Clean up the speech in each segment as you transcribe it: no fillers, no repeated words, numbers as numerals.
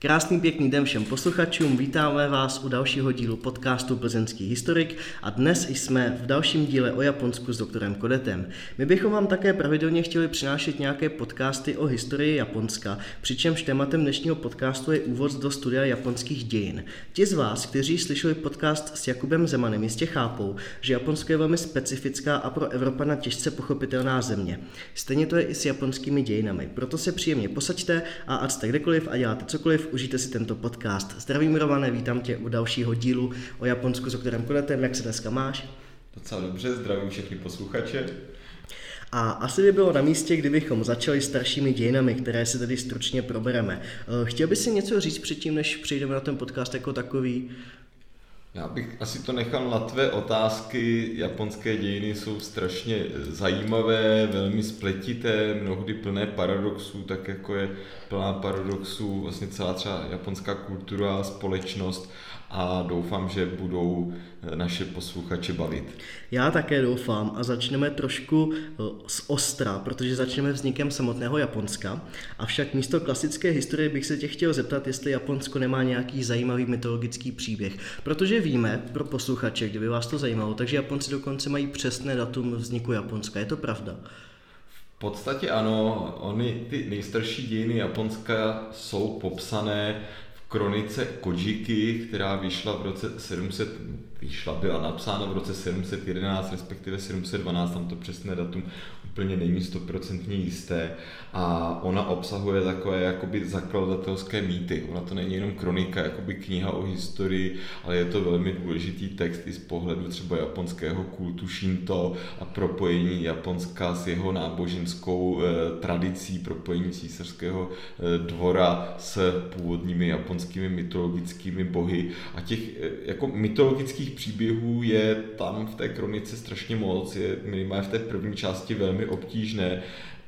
Krásný pěkný den všem posluchačům, vítáme vás u dalšího dílu podcastu Plzeňský historik a dnes jsme v dalším díle o Japonsku s doktorem Kodetem. My bychom vám také pravidelně chtěli přinášet nějaké podcasty o historii Japonska, přičemž tématem dnešního podcastu je úvod do studia japonských dějin. Ti z vás, kteří slyšeli podcast s Jakubem Zemanem, jistě chápou, že Japonsko je velmi specifická a pro Evropana těžce pochopitelná země. Stejně to je i s japonskými dějinami, proto se příjemně posaďte a ať jste kdekoliv a děláte cokoliv, užijte si tento podcast. Zdravím, Romane, vítám tě u dalšího dílu o Japonsku s doktorem Kodetem. Jak se dneska máš? Docela dobře, zdravím všechny posluchače. A asi by bylo na místě, kdybychom začali staršími dějinami, které si tedy stručně probereme. Chtěl bys si něco říct předtím, než přejdeme na ten podcast jako takový? Já bych asi to nechal na tvé otázky. Japonské dějiny jsou strašně zajímavé, velmi spletité, mnohdy plné paradoxů, tak jako je plná paradoxů vlastně celá třeba japonská kultura, společnost, a doufám, že budou naše posluchače bavit. Já také doufám a začneme trošku z ostra, protože začneme vznikem samotného Japonska. Avšak místo klasické historie bych se tě chtěl zeptat, jestli Japonsko nemá nějaký zajímavý mytologický příběh. Protože víme, pro posluchače, kdyby vás to zajímalo, takže Japonci dokonce mají přesné datum vzniku Japonska. Je to pravda? V podstatě ano, ty nejstarší dějiny Japonska jsou popsané kronice Kojiki, která byla napsána v roce 711, respektive 712, tam to přesné datum úplně není 100% jisté, a ona obsahuje takové jakoby zakladatelské mýty. Ona to není jenom kronika, jakoby kniha o historii, ale je to velmi důležitý text i z pohledu třeba japonského kultu Shinto a propojení Japonska s jeho náboženskou tradicí, propojení císařského dvora s původními japonskými mytologickými bohy, a těch jako mytologických příběhů je tam v té kronice strašně moc, je minimálně v té první části velmi obtížné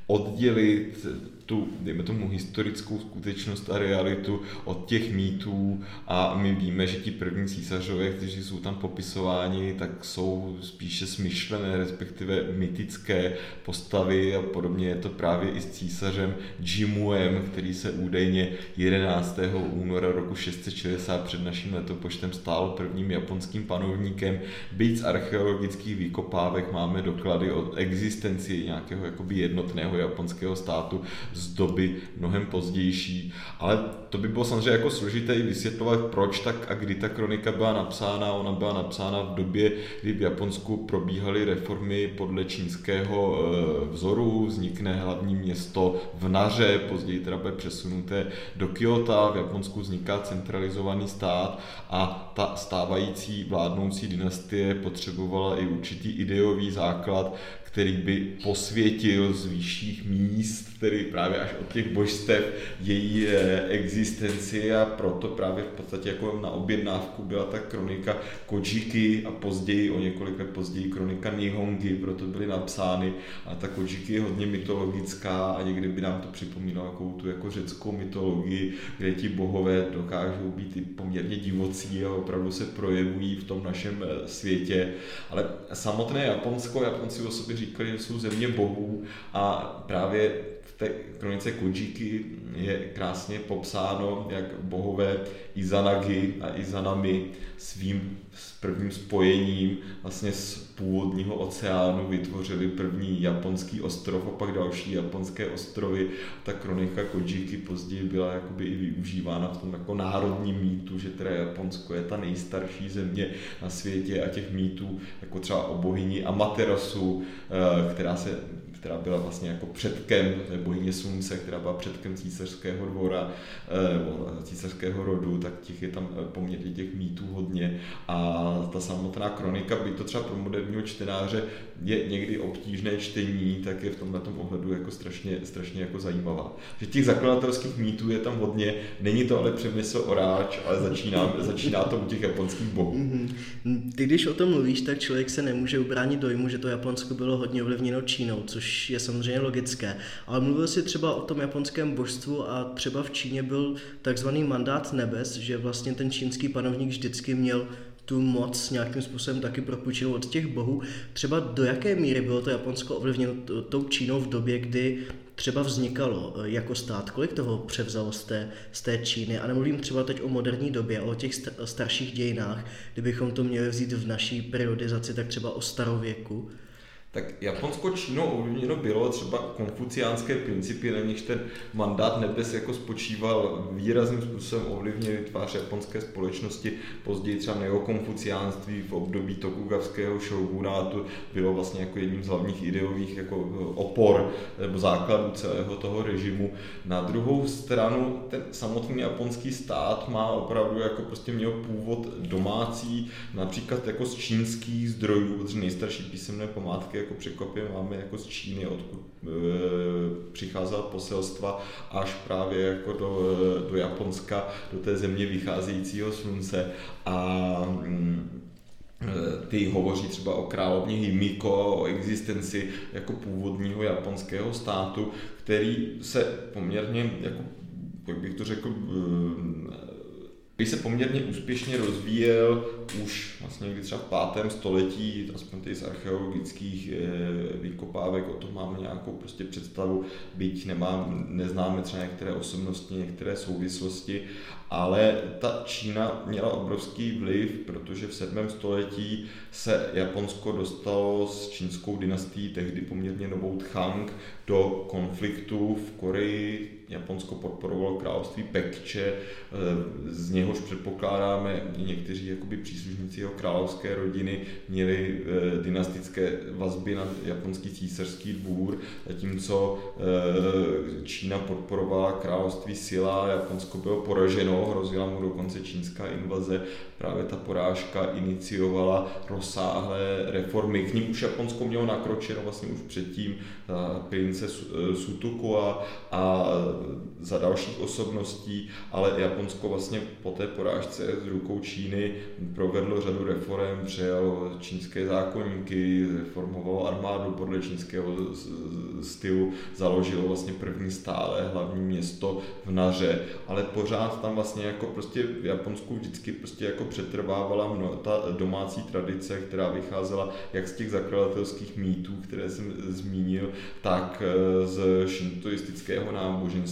oddělit tu, dejme tomu, historickou skutečnost a realitu od těch mýtů, a my víme, že ti první císařové, kteří jsou tam popisováni, tak jsou spíše smyšlené, respektive mytické postavy, a podobně je to právě i s císařem Jimuem, který se údajně 11. února roku 660 před naším letopočtem stál prvním japonským panovníkem. Byť z archeologických výkopávek máme doklady o existenci nějakého jakoby jednotného japonského státu z doby mnohem pozdější, ale to by bylo samozřejmě jako složité i vysvětlovat, proč tak a kdy ta kronika byla napsána. Ona byla napsána v době, kdy v Japonsku probíhaly reformy podle čínského vzoru, vznikne hlavní město v Naře, později teda bude přesunuté do Kyoto, v Japonsku vzniká centralizovaný stát a ta stávající vládnoucí dynastie potřebovala i určitý ideový základ, který by posvětil z vyšších míst, který právě až od těch božstev, její existenci, a proto právě v podstatě jako na objednávku byla ta kronika Kojiki a později, o několik let později, kronika Nihongi, proto byly napsány, a ta Kojiki je hodně mytologická a někdy by nám to připomínalo jakou tu jako řeckou mytologii, kde ti bohové dokážou být i poměrně divocí a opravdu se projevují v tom našem světě, ale samotné Japonsko, Japonci o sobě říkali, že jsou země bohů, a právě v té kronice Kojiki je krásně popsáno, jak bohové Izanagi a Izanami svým prvním spojením vlastně z původního oceánu vytvořili první japonský ostrov a pak další japonské ostrovy. Ta kronika Kojiki později byla jakoby i využívána v tom jako národním mýtu, že teda Japonsko je ta nejstarší země na světě, a těch mýtů jako třeba o bohyni Amaterasu, která byla vlastně jako předkem, to je bohyně slunce, která byla předkem císařského dvora, císařského rodu, tak těch je tam poměrně těch mýtů hodně, a ta samotná kronika, by to třeba pro moderního čtenáře je někdy obtížné čtení, tak je v tomhletom ohledu jako strašně jako zajímavá. Že těch zakladatelských mýtů je tam hodně, není to ale Přemysl Oráč, ale začíná to u těch japonských bohů. Ty když o tom mluvíš, tak člověk se nemůže ubránit dojmu, že to Japonsko bylo hodně ovlivněno Čínou, což je samozřejmě logické. Ale mluvil si třeba o tom japonském božstvu, a třeba v Číně byl takzvaný mandát nebes, že vlastně ten čínský panovník vždycky měl tu moc nějakým způsobem taky propůjčil od těch bohů. Třeba do jaké míry bylo to Japonsko ovlivněno tou Čínou v době, kdy třeba vznikalo jako stát, kolik toho převzalo z té Číny, a nemluvím třeba teď o moderní době, o těch starších dějinách, kdybychom to měli vzít v naší periodizaci, tak třeba o starověku. Tak Japonsko Čínou ovlivněno bylo třeba konfuciánské principy, na nichž ten mandát nebes jako spočíval, výrazným způsobem ovlivnil tvář japonské společnosti. Později třeba neokonfuciánství v období tokugavského šógunátu bylo vlastně jako jedním z hlavních ideových jako opor nebo základů celého toho režimu. Na druhou stranu ten samotný japonský stát má opravdu jako prostě měl původ domácí, například jako z čínských zdrojů, protože nejstarší písemné památky jako překvapivě máme jako z Číny, odkud přicházela poselstva až právě jako do Japonska, do té země vycházejícího slunce, a ty hovoří třeba o královně Himiko, o existenci jako původního japonského státu, který se poměrně, jako, jak bych to řekl, který se poměrně úspěšně rozvíjel už vlastně někdy třeba v 5. století, aspoň tedy z archeologických vykopávek, o tom máme nějakou prostě představu, byť neznáme třeba některé osobnosti, některé souvislosti, ale ta Čína měla obrovský vliv, protože v 7. století se Japonsko dostalo s čínskou dynastií, tehdy poměrně novou Tchang, do konfliktu v Koreji. Japonsko podporovalo království Pekče, z něhož předpokládáme, někteří jakoby příslušníci jeho královské rodiny měli dynastické vazby na japonský císařský dvůr, zatímco Čína podporovala království Sila, Japonsko bylo poraženo, hrozila mu dokonce čínská invaze. Právě ta porážka iniciovala rozsáhlé reformy, k nim už Japonsko mělo nakročeno vlastně už předtím prince Šótoku a za dalších osobností, ale Japonsko vlastně po té porážce s rukou Číny provedlo řadu reform, přijalo čínské zákoníky, formovalo armádu podle čínského stylu, založilo vlastně první stálé hlavní město v Naře, ale pořád tam vlastně jako prostě v Japonsku vždycky prostě jako přetrvávala ta domácí tradice, která vycházela jak z těch zakladatelských mýtů, které jsem zmínil, tak z šintoistického náboženství.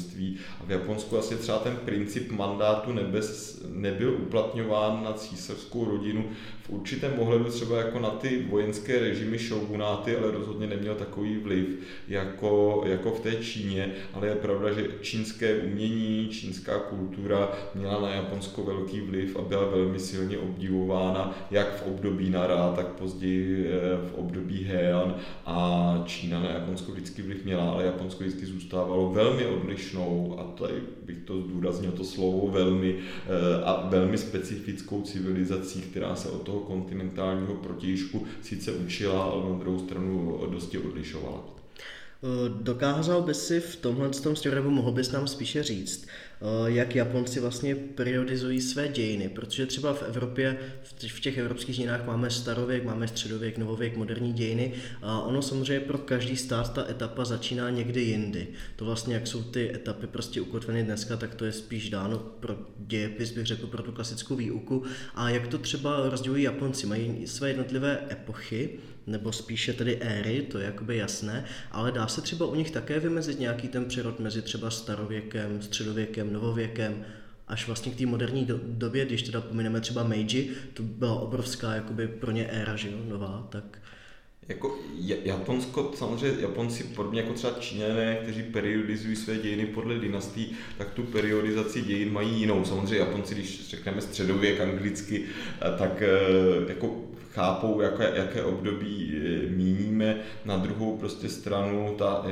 A v Japonsku asi třeba ten princip mandátu nebes nebyl uplatňován na císařskou rodinu v určitém ohledu třeba jako na ty vojenské režimy šógunáty, ale rozhodně neměl takový vliv jako v té Číně, ale je pravda, že čínské umění, čínská kultura měla na Japonsko velký vliv a byla velmi silně obdivována jak v období Nara, tak později v období Heian, a Čína na Japonsko vždycky vliv měla, ale Japonsko vždycky zůstávalo velmi odlišnou, a tady bych to zdůraznil to slovo velmi, a velmi specifickou civilizací, která se od toho kontinentálního protějšku sice učila, ale na druhou stranu dosti odlišovala. Dokázal by si v tomhle směru, mohl bys nám spíše říct, jak Japonci vlastně periodizují své dějiny, protože třeba v Evropě, v těch evropských dějinách máme starověk, máme středověk, novověk, moderní dějiny, a ono samozřejmě pro každý stát ta etapa začíná někdy jindy. To vlastně, jak jsou ty etapy prostě ukotveny dneska, tak to je spíš dáno pro dějepis, bych řekl, pro tu klasickou výuku. A jak to třeba rozdělují Japonci? Mají své jednotlivé epochy, nebo spíše tedy éry, to je jakoby jasné, ale dá se třeba u nich také vymezit nějaký ten přerod mezi třeba starověkem, středověkem, novověkem, až vlastně k té moderní době, když teda pomineme třeba Meiji, to byla obrovská jakoby pro ně éra, že jo, nová, tak... Jako Japonsko, samozřejmě Japonci, podobně jako třeba Číňané, kteří periodizují své dějiny podle dynastií, tak tu periodizaci dějin mají jinou. Samozřejmě Japonci, když řekneme středověk anglicky, tak jako chápou, jaké období míníme. Na druhou prostě stranu ta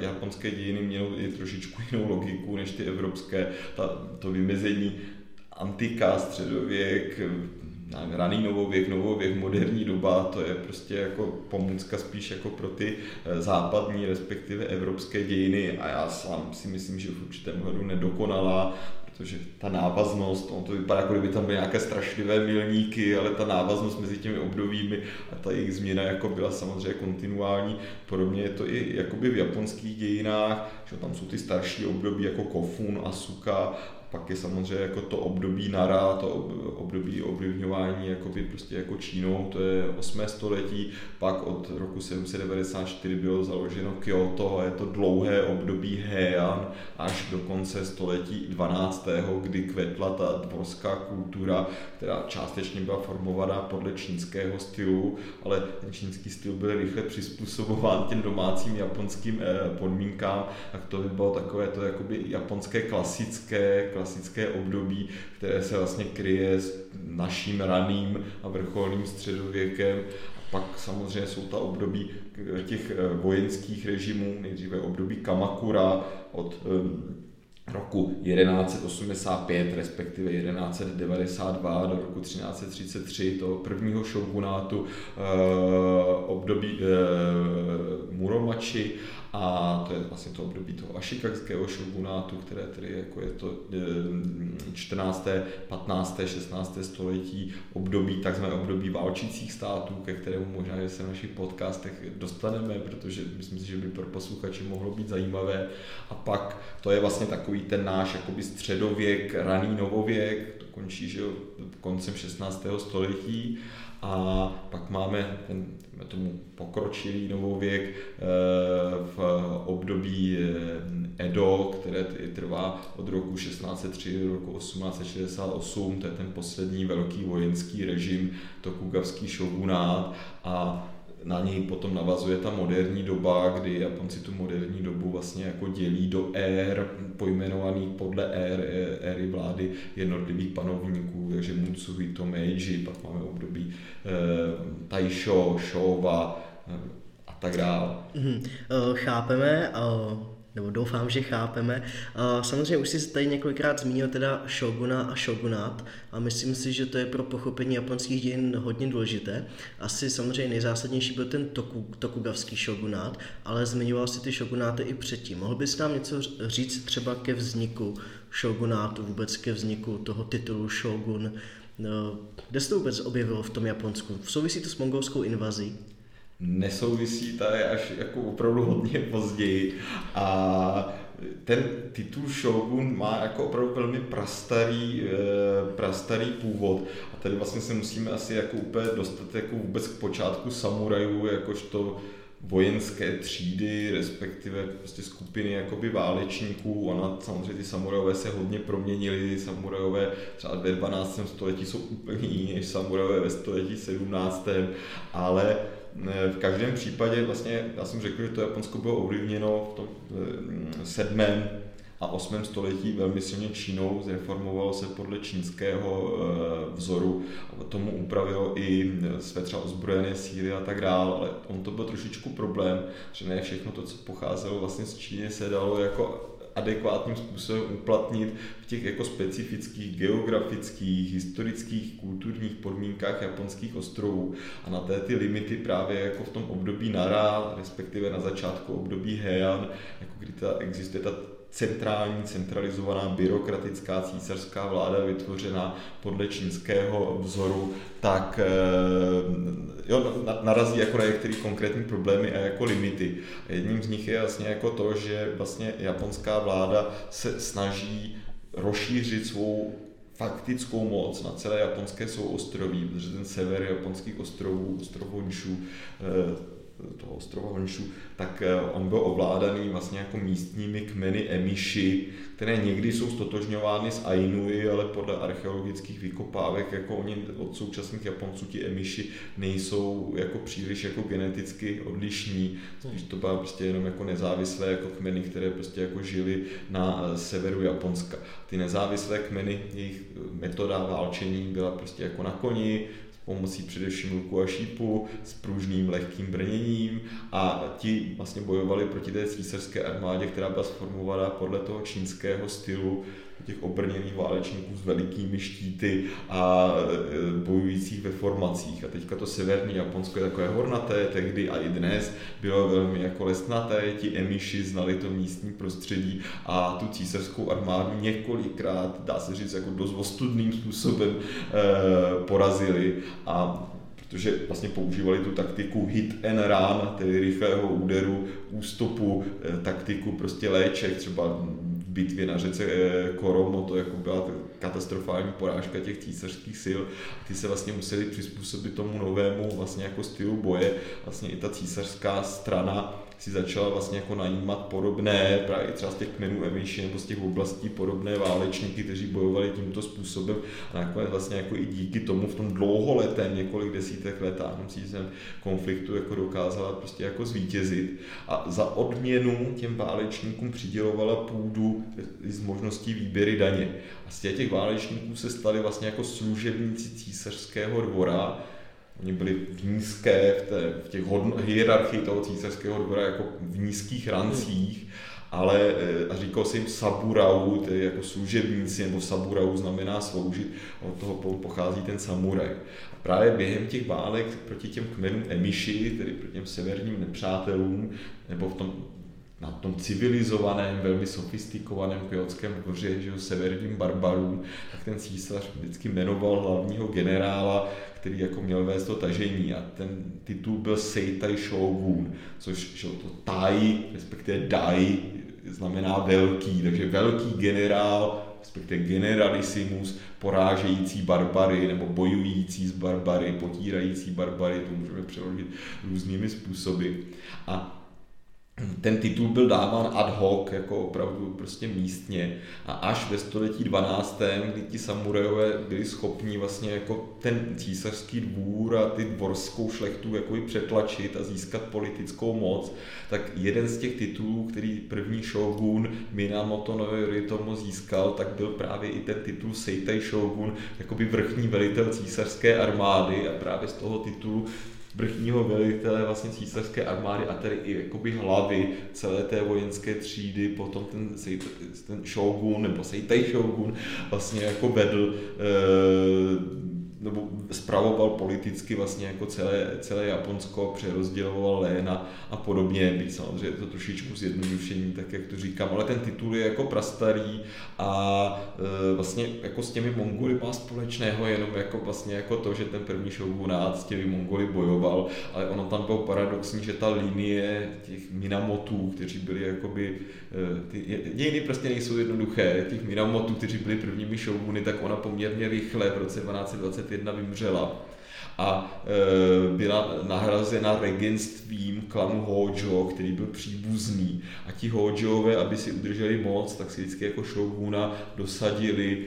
japonské dějiny měly trošičku jinou logiku než ty evropské. To vymezení antika, středověk, raný novověk, moderní doba, to je prostě jako pomůcka spíš jako pro ty západní, respektive evropské dějiny, a já sám si myslím, že v určitém hledu nedokonalá, protože ta návaznost, ono to vypadá, jako kdyby tam byly nějaké strašlivé milníky, ale ta návaznost mezi těmi obdobími a ta jejich změna jako byla samozřejmě kontinuální. Podobně je to i jakoby v japonských dějinách, že tam jsou ty starší období jako Kofun, Asuka, Pak je samozřejmě jako to období Nara, to období ovlivňování prostě jako Čínou, to je 8. století, pak od roku 794 bylo založeno Kyoto a je to dlouhé období Heian až do konce století 12., kdy kvetla ta dvorská kultura, která částečně byla formovaná podle čínského stylu, ale ten čínský styl byl rychle přizpůsobován těm domácím japonským podmínkám, tak to by bylo takové to jakoby japonské klasické období, které se vlastně kryje s naším raným a vrcholným středověkem. A pak samozřejmě jsou ta období těch vojenských režimů, nejdříve období Kamakura od roku 1185, respektive 1192 do roku 1333, toho prvního šogunátu, období Muromachi, a to je vlastně to období toho Ashikazekého šogunátu, které tedy jako je to 14., 15., 16. století, období takzvané období válčících států, ke kterému možná, že se v našich podcastech dostaneme, protože myslím si, že by pro posluchače mohlo být zajímavé. A pak to je vlastně takový ten náš jakoby středověk, raný novověk, to končí, že jo, koncem 16. století. A pak máme ten tomu pokročilý novověk v období Edo, které trvá od roku 1603 do roku 1868, to je ten poslední velký vojenský režim, tokugavský šogunát, a na něj potom navazuje ta moderní doba, kdy Japonci tu moderní dobu vlastně jako dělí do ér, pojmenovaných podle éry vlády jednotlivých panovníků, takže Mutsuhito, Meiji, pak máme období Taisho, Showa a tak dále. Chápeme, nebo doufám, že chápeme. Samozřejmě už jsi tady několikrát zmínil teda šoguna a šogunát a myslím si, že to je pro pochopení japonských dějin hodně důležité. Asi samozřejmě nejzásadnější byl ten tokugavský šogunát, ale zmiňoval si ty šogunáty i předtím. Mohl bys nám něco říct třeba ke vzniku šogunátu, vůbec ke vzniku toho titulu šogun? Kde se to vůbec objevilo v tom Japonsku? Souvisí to s mongolskou invazí? Nesouvisí, ta je až jako opravdu hodně později, a ten titul Shogun má jako opravdu velmi prastarý původ. A tady vlastně se musíme asi jako úplně dostat jako vůbec k počátku samurajů, jakožto vojenské třídy, respektive prostě skupiny jakoby válečníků. Ona samozřejmě ty samurajové se hodně proměnili, samurajové třeba ve 12. století jsou úplně jiní než samurajové ve století 17., ale v každém případě vlastně, já jsem řekl, že to Japonsko bylo ovlivněno v tom 7. a 8. století velmi silně Čínou, zreformovalo se podle čínského vzoru, a tomu upravilo i své třeba ozbrojené síly a tak dále, ale on to byl trošičku problém, že ne všechno to, co pocházelo vlastně z Číny, se dalo jako adekvátním způsobem uplatnit v těch jako specifických geografických, historických, kulturních podmínkách japonských ostrovů. A na ty limity právě jako v tom období Nara, respektive na začátku období Heian, jako kdy existuje ta centrální, centralizovaná, byrokratická císařská vláda vytvořená podle čínského vzoru, tak jo, narazí jako na některé konkrétní problémy a jako limity. Jedním z nich je vlastně jako to, že vlastně japonská vláda se snaží rozšířit svou faktickou moc na celé japonské souostroví, protože ten sever japonských ostrovů, ostrov Honšu, toho ostrova Honšu, tak on byl ovládaný vlastně jako místními kmeny Emiši, které někdy jsou stotožňovány s Ainui, ale podle archeologických vykopávek jako oni od současných Japonců ti Emiši nejsou jako příliš jako geneticky odlišní. Spíš to byla prostě jenom jako nezávislé jako kmeny, které prostě jako žily na severu Japonska. Ty nezávislé kmeny, jejich metoda válčení byla prostě jako na koni, pomocí především luku a šípu, s pružným lehkým brněním, a ti vlastně bojovali proti té císařské armádě, která byla sformovaná podle toho čínského stylu, těch obrněných válečníků s velikými štíty a bojujících ve formacích. A teďka to severní Japonsko je takové hornaté, tehdy a i dnes bylo velmi jako lesnaté, ti Emiši znali to místní prostředí a tu císařskou armádu několikrát, dá se říct, jako dost ostudným způsobem porazili, a protože vlastně používali tu taktiku hit and run, tedy rychlého úderu, ústupu, taktiku prostě léček, třeba bitvě na řece Koromo, to jako byla katastrofální porážka těch císařských sil. Ty se vlastně museli přizpůsobit tomu novému vlastně jako stylu boje. Vlastně i ta císařská strana si začala vlastně jako najímat podobné, právě třeba z těch kmenů Emiši nebo z těch oblastí podobné válečníky, kteří bojovali tímto způsobem. A nakonec vlastně jako i díky tomu v tom dlouholetém, několik desítek let tam konfliktu jako dokázala prostě jako zvítězit. A za odměnu těm válečníkům přidělovala půdu s možností výběry daně. A z těch válečníků se stali vlastně jako služebníci císařského dvora. Oni byli v nízké, v těch hierarchii toho císařského dvora jako v nízkých rancích, ale a říkal se jim saburau, tedy jako služebníci, nebo saburau znamená sloužit, a od toho pochází ten samuraj. A právě během těch válek proti těm kmenům Emiši, tedy proti těm severním nepřátelům, nebo v tom na tom civilizovaném, velmi sofistikovaném kjótském dvoře, že severním barbarům, tak ten císař vždycky jmenoval hlavního generála, který jako měl vést to tažení, a ten titul byl Seii Taishōgun, což to tai, respektive dai, znamená velký, takže velký generál, respektive generalissimus, porážející barbary nebo bojující s barbary, potírající barbary, to můžeme přeložit různými způsoby. A ten titul byl dáván ad hoc, jako opravdu prostě místně, a až ve století 12., kdy ti samurajové byli schopni vlastně jako ten císařský dvůr a ty dvorskou šlechtu jako přetlačit a získat politickou moc, tak jeden z těch titulů, který první šógun Minamoto no Yoritomo získal, tak byl právě i ten titul Seii Taishōgun, jakoby vrchní velitel císařské armády, a právě z toho titulu vrchního velitele vlastně císařské armády, a tedy i jakoby hlavy celé té vojenské třídy, potom ten šógun nebo Seii Taishōgun vlastně jako vedl nebo spravoval politicky vlastně jako celé Japonsko, přerozděloval léna a podobně, byť samozřejmě to trošičku zjednodušení, tak jak to říkám, ale ten titul je jako prastarý a vlastně jako s těmi Mongoly má společného jenom jako vlastně jako to, že ten první šógunát s těmi Mongoly bojoval, ale ono tam bylo paradoxní, že ta linie těch Minamotů, kteří byli jakoby, dějiny prostě nejsou jednoduché, těch Minamotů, kteří byli prvními šóguny, tak ona poměrně rychle v roce 1221 vymřela a byla nahrazena regentstvím klanu Hojo, který byl příbuzný. A ti Hojoové, aby si udrželi moc, tak si vždycky jako šóguna dosadili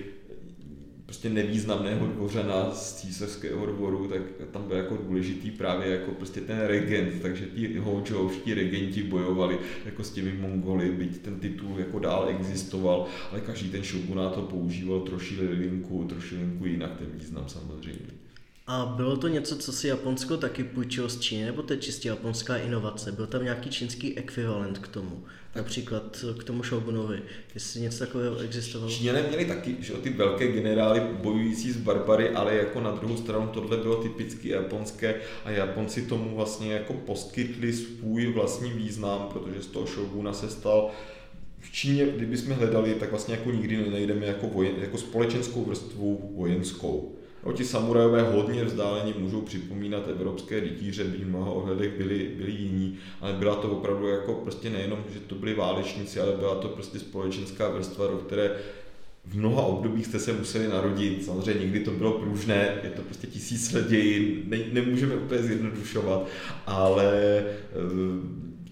prostě nevýznamného dvořana z císařského dvoru, tak tam byl jako důležitý právě jako prostě ten regent, takže ti Hojovští regenti bojovali jako s těmi Mongoly, byť ten titul jako dál existoval, ale každý ten šógunát to používal trošilinku jinak ten význam samozřejmě. A bylo to něco, co si Japonsko taky půjčilo z Číny, nebo to je čistě japonská inovace? Byl tam nějaký čínský ekvivalent k tomu? Například k tomu šógunovi, jestli něco takového existovalo? Číňané měli taky, že ty velké generály bojující s barbary, ale jako na druhou stranu tohle bylo typicky japonské a Japonci tomu vlastně jako poskytli svůj vlastní význam, protože z toho šóguna se stal v Číně, kdybychom hledali, tak vlastně jako nikdy nenajdeme jako společenskou vrstvu vojenskou. Ti samurajové hodně vzdálení můžou připomínat evropské rytíře, byť v mnoha ohledech byli jiní, ale byla to opravdu jako prostě nejenom, že to byli válečníci, ale byla to prostě společenská vrstva, do které v mnoha obdobích jste se museli narodit. Samozřejmě někdy to bylo pružné, je to prostě tisíc dějin, nemůžeme úplně zjednodušovat, ale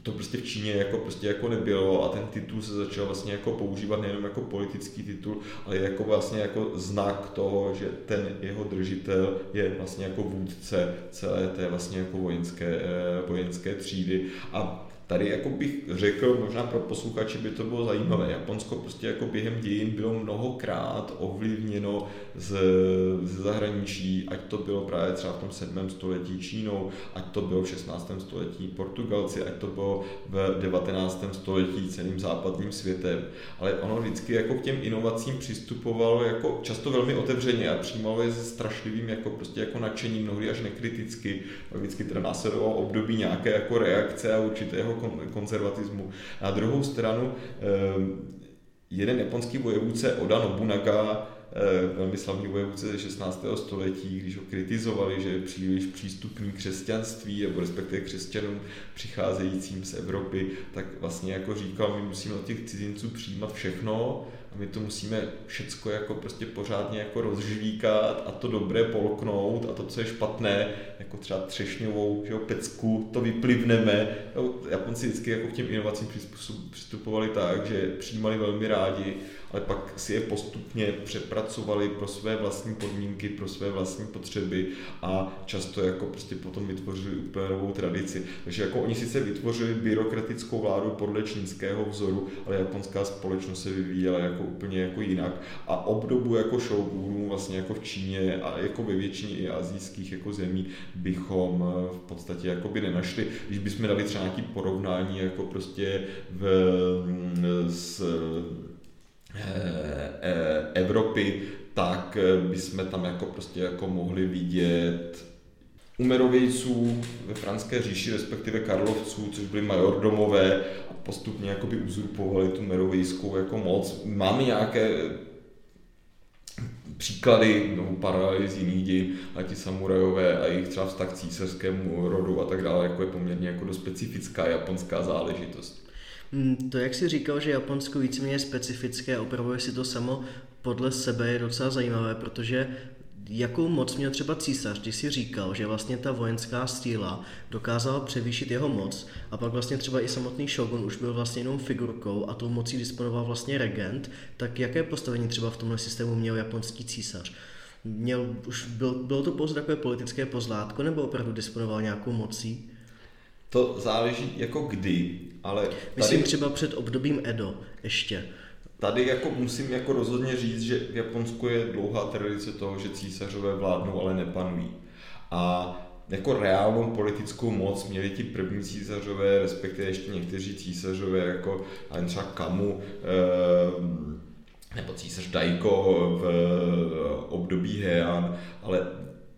to prostě v Číně jako nebylo, a ten titul se začal vlastně jako používat nejenom jako politický titul, ale jako vlastně jako znak toho, že ten jeho držitel je vlastně jako vůdce celé té vlastně jako vojenské třídy. A tady jako bych řekl, možná pro posluchače by to bylo zajímavé, Japonsko prostě jako během dějin bylo mnohokrát ovlivněno ze zahraničí, ať to bylo právě třeba v tom 7. století Čínou, ať to bylo v 16. století Portugalci, ať to bylo v 19. století celým západním světem. Ale ono vždycky jako k těm inovacím přistupovalo jako často velmi otevřeně a přijímalo je se strašlivým jako prostě jako nadšením, mnohdy až nekriticky. Vždycky teda následovalo období nějaké jako reakce a určitého konzervatismu. Na druhou stranu jeden japonský vojevůdce Oda Nobunaga velmi slavní vojevůdce ze 16. století, když ho kritizovali, že je příliš přístupný křesťanství nebo respektive křesťanům přicházejícím z Evropy, tak vlastně jako říkal, my musíme od těch cizinců přijímat všechno a my to musíme všecko jako prostě pořádně jako rozžvíkat a to dobré polknout a to, co je špatné, jako třeba třešňovou, že jo, pecku, to vyplivneme. Japonci vždycky jako k těm inovacím přistupovali tak, že přijímali velmi rádi, ale pak si je postupně přepracovali pro své vlastní podmínky, pro své vlastní potřeby a často jako prostě potom vytvořili úplně novou tradici. Takže jako oni sice vytvořili byrokratickou vládu podle čínského vzoru, ale japonská společnost se vyvíjela jako úplně jako jinak a obdobu jako šógunů vlastně jako v Číně a jako ve většině i asijských jako zemí bychom v podstatě jako by nenašli. Když bychom dali třeba nějaké porovnání jako prostě s Evropy, tak bychom tam jako prostě jako mohli vidět umerovějců ve Franské říši, respektive karlovců, což byli majordomové a postupně jakoby uzurpovali tu merovějskou jako moc. Máme nějaké příklady, no, paralely z jiných dějin, a ti samurajové a jejich třeba vztah k císařskému rodu a tak dále, jako je poměrně jako dost specifická japonská záležitost. To, jak jsi říkal, že Japonsko víceméně je specifické a opravuje si to samo podle sebe, je docela zajímavé, protože jakou moc měl třeba císař, když si říkal, že vlastně ta vojenská síla dokázala převýšit jeho moc a pak vlastně třeba i samotný šógun už byl vlastně jenom figurkou a tou mocí disponoval vlastně regent, tak jaké postavení třeba v tomhle systému měl japonský císař? Bylo to pouze takové politické pozlátko nebo opravdu disponoval nějakou mocí? To záleží jako kdy, ale tady, myslím třeba před obdobím Edo ještě. Tady jako musím jako rozhodně říct, že v Japonsku je dlouhá tradice toho, že císařové vládnou, ale nepanují. A jako reálnou politickou moc měli ti první císařové, respektive ještě někteří císařové, jako třeba Kamu, nebo císař Daiko v období Heian, ale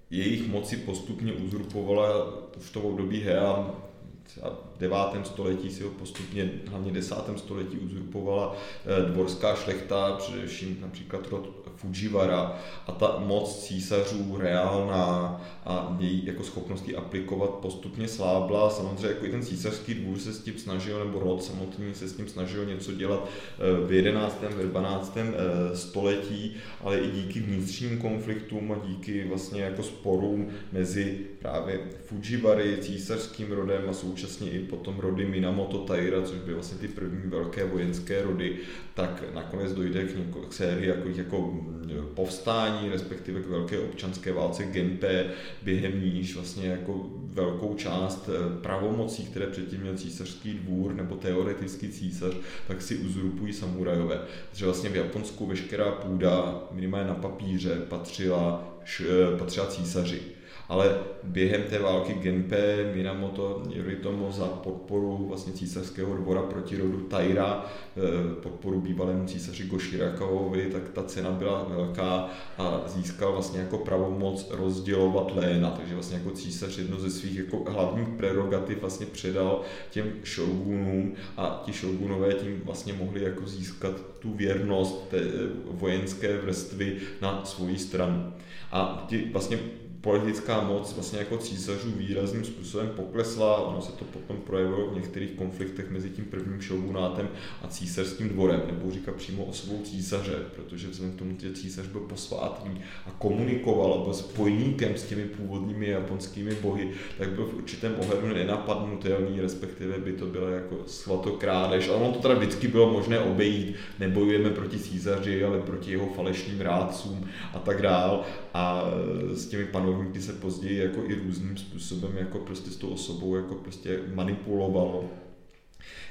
jejich moci postupně uzurpovala v tom období Heian, a v 9. století si ho postupně, hlavně 10. století uzurpovala dvorská šlechta, především například rod Fujiwara a ta moc císařů reálná a její jako schopnosti aplikovat postupně slábla. Samozřejmě jako i ten císařský dvůr se s tím snažil, nebo rod samotný se s tím snažil něco dělat v 11. a 12. století, ale i díky vnitřním konfliktům a díky vlastně jako sporům mezi právě Fujiwary, císařským rodem a současně i potom rody Minamoto Taira, což byly vlastně ty první velké vojenské rody, tak nakonec dojde k sérii jako povstání, respektive k velké občanské válce Genpei, během níž vlastně jako velkou část pravomocí, které předtím měl císařský dvůr nebo teoretický císař, tak si uzurpují samurajové. Takže vlastně v Japonsku veškerá půda, minimálně na papíře, patřila císaři. Ale během té války Genpei Minamoto Yoritomo za podporu vlastně císařského dvora proti rodu Taira, podporu bývalému císaři Goshirakaovi, tak ta cena byla velká a získal vlastně jako pravomoc rozdělovat léna, takže vlastně jako císař jedno ze svých jako hlavních prerogativ vlastně předal těm šógunům a ti šógunové tím vlastně mohli jako získat tu věrnost té vojenské vrstvy na svoji stranu. A ti vlastně politická moc vlastně jako císařů výrazným způsobem poklesla, ono se to potom projevilo v některých konfliktech mezi tím prvním šógunátem a císařským dvorem, nebo říká přímo osobou císaře, protože vzhledem k tomu, že císař byl posvátný a komunikoval a byl spojníkem s těmi původními japonskými bohy, tak byl v určitém ohledu nenapadnutelný, respektive by to bylo jako svatokrádež, ale ono to teda vždycky bylo možné obejít, nebojujeme proti císaři, ale proti jeho falešným rádcům a tak dál a s těmi panovníky se později jako i různým způsobem jako prostě s tou osobou jako prostě manipulovalo.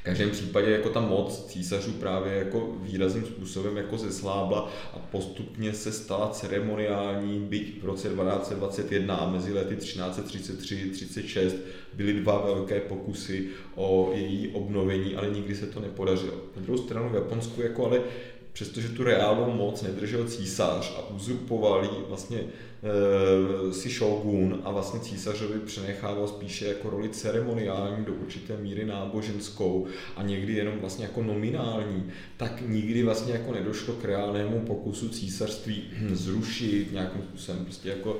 V každém případě jako ta moc císařů právě jako výrazným způsobem jako zeslábla a postupně se stala ceremoniální, byť v roce 1221 a mezi lety 1333-36 byly dva velké pokusy o její obnovení, ale nikdy se to nepodařilo. Na druhou stranu v Japonsku jako ale přestože tu reálnou moc nedržel císař a uzurpoval ji vlastně si šógun a vlastně císařovi přenechával spíše jako roli ceremoniální, do určité míry náboženskou a někdy jenom vlastně jako nominální, tak nikdy vlastně jako nedošlo k reálnému pokusu císařství zrušit, nějakým způsobem prostě jako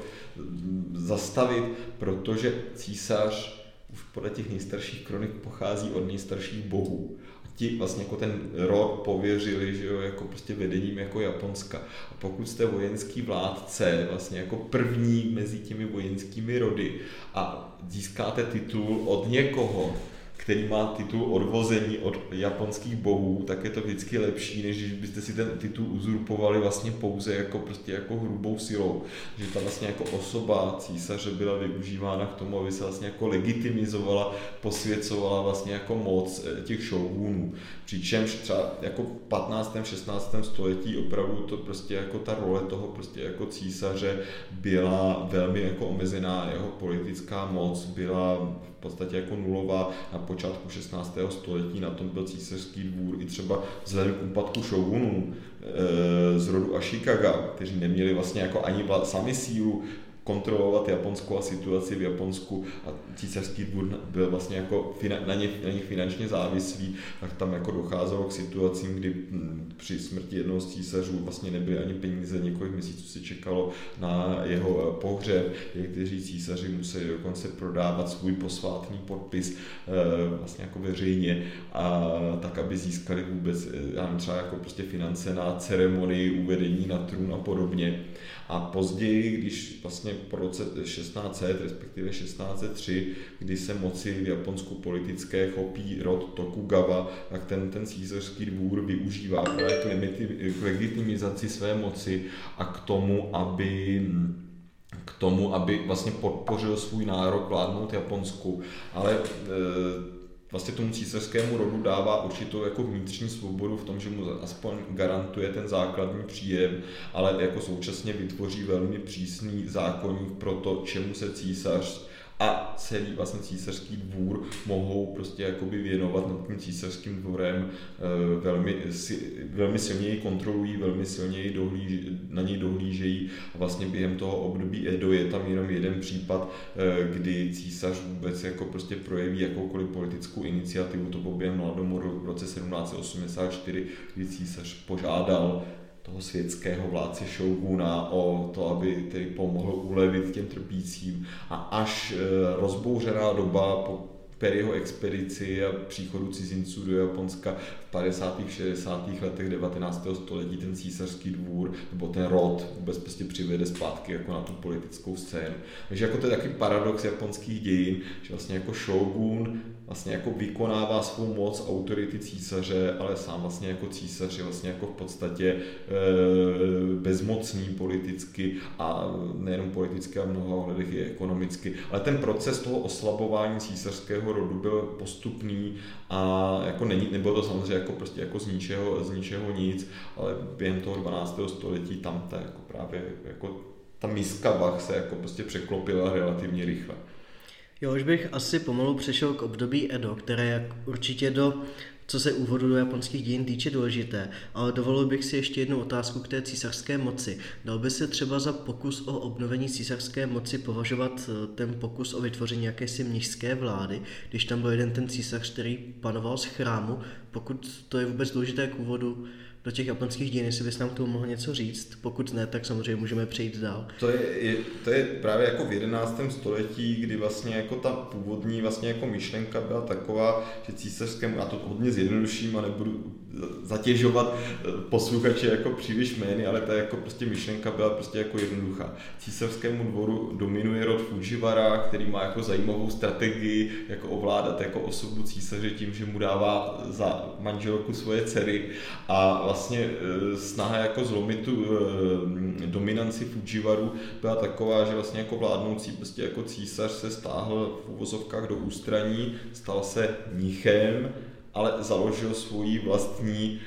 zastavit, protože císař už podle těch nejstarších kronik pochází od nejstarších bohů. Ti vlastně jako ten rod pověřili, že jo, jako prostě vedením jako Japonska. A pokud jste vojenský vládce, vlastně jako první mezi těmi vojenskými rody a získáte titul od někoho, který má titul odvození od japonských bohů, tak je to vždycky lepší, než když byste si ten titul uzurpovali vlastně pouze jako prostě jako hrubou silou. Že ta vlastně jako osoba císaře byla využívána k tomu, aby se vlastně jako legitimizovala, posvěcovala vlastně jako moc těch šógunů. Přičemž třeba jako v 15. 16. století opravdu to prostě jako ta role toho prostě jako císaře byla velmi jako omezená, jeho politická moc byla v podstatě jako nulová. Na počátku 16. století na tom byl císařský dvůr i třeba vzhledem k úpadku šógunů z rodu Ashikaga, kteří neměli vlastně jako ani sami sílu kontrolovat Japonsko a situaci v Japonsku a císařský dvůr byl vlastně jako na nich finančně závislý, tak tam jako docházelo k situacím, kdy při smrti jednoho z císařů vlastně nebyly ani peníze, několik měsíců se čekalo na jeho pohřeb, kteří císaři museli dokonce prodávat svůj posvátný podpis vlastně jako veřejně a tak, aby získali vůbec třeba jako prostě finance na ceremonii, uvedení na trůn a podobně. A později, když vlastně po roce 1600, respektive 1603, kdy se moci v Japonsku politické chopí rod Tokugawa, tak ten císařský dvůr využívá k legitimizaci své moci a k tomu, aby vlastně podpořil svůj nárok vládnout Japonsku. Ale vlastně tomu císařskému rodu dává určitou jako vnitřní svobodu v tom, že mu aspoň garantuje ten základní příjem, ale jako současně vytvoří velmi přísný zákoník pro to, čemu se císař a celý vlastně císařský dvůr mohou prostě jakoby věnovat. Nad tím císařským dvorem velmi silněji kontrolují, velmi silněji na něj dohlížejí. A vlastně během toho období Edo je tam jenom jeden případ, kdy císař vůbec jako prostě projeví jakoukoliv politickou iniciativu. To během Mladomoru v roce 1784, kdy císař požádal toho světského vládce šóguna o to, aby tedy pomohl ulevit těm trpícím. A až rozbouřená doba po Perryho expedici a příchodu cizinců do Japonska v 50. 60. letech 19. století ten císařský dvůr nebo ten rod vůbec prostě přivede zpátky jako na tu politickou scénu. Takže jako to je takový paradox japonských dějin, že vlastně jako šógun vlastně jako vykonává svou moc autority císaře, ale sám vlastně jako císař je vlastně jako v podstatě bezmocný politicky a nejenom politicky a v mnoha ohledech i ekonomicky. Ale ten proces toho oslabování císařského rodu byl postupný a jako nebylo to samozřejmě jako prostě jako z ničeho nic, ale během toho 12. století tam ta jako právě jako ta miska vah se jako prostě překlopila relativně rychle. Jo, už bych asi pomalu přešel k období Edo, které je určitě co se úvodu do japonských dějin týče důležité, ale dovolil bych si ještě jednu otázku k té císařské moci. Dal by se třeba za pokus o obnovení císařské moci považovat ten pokus o vytvoření jakési mnišské vlády, když tam byl jeden ten císař, který panoval z chrámu, pokud to je vůbec důležité k úvodu do těch japonských dějin, jestli bys nám k tomu mohl něco říct? Pokud ne, tak samozřejmě můžeme přejít dál. To je právě jako v 11. století, kdy vlastně jako ta původní vlastně jako myšlenka byla taková, že císařskému, já to hodně zjednoduším a nebudu zatěžovat posluchače jako příliš jmény, ale ta jako prostě myšlenka byla prostě jako jednoduchá. Císařskému dvoru dominuje rod Fujiwara, který má jako zajímavou strategii jako ovládat jako osobu císaře tím, že mu dává za manželku svoje dcery a vlastně snaha jako zlomit tu dominanci Fujiwaru byla taková, že vlastně jako vládnoucí prostě jako císař se stáhl v uvozovkách do ústraní, stal se mnichem, ale založil svoji vlastní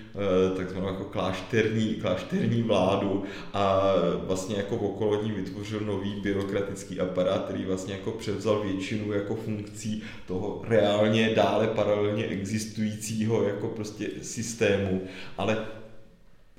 takzvanou jako klášterní vládu a vlastně jako okolo ní vytvořil nový byrokratický aparát, který vlastně jako převzal většinu jako funkcí toho reálně dále paralelně existujícího jako prostě systému, ale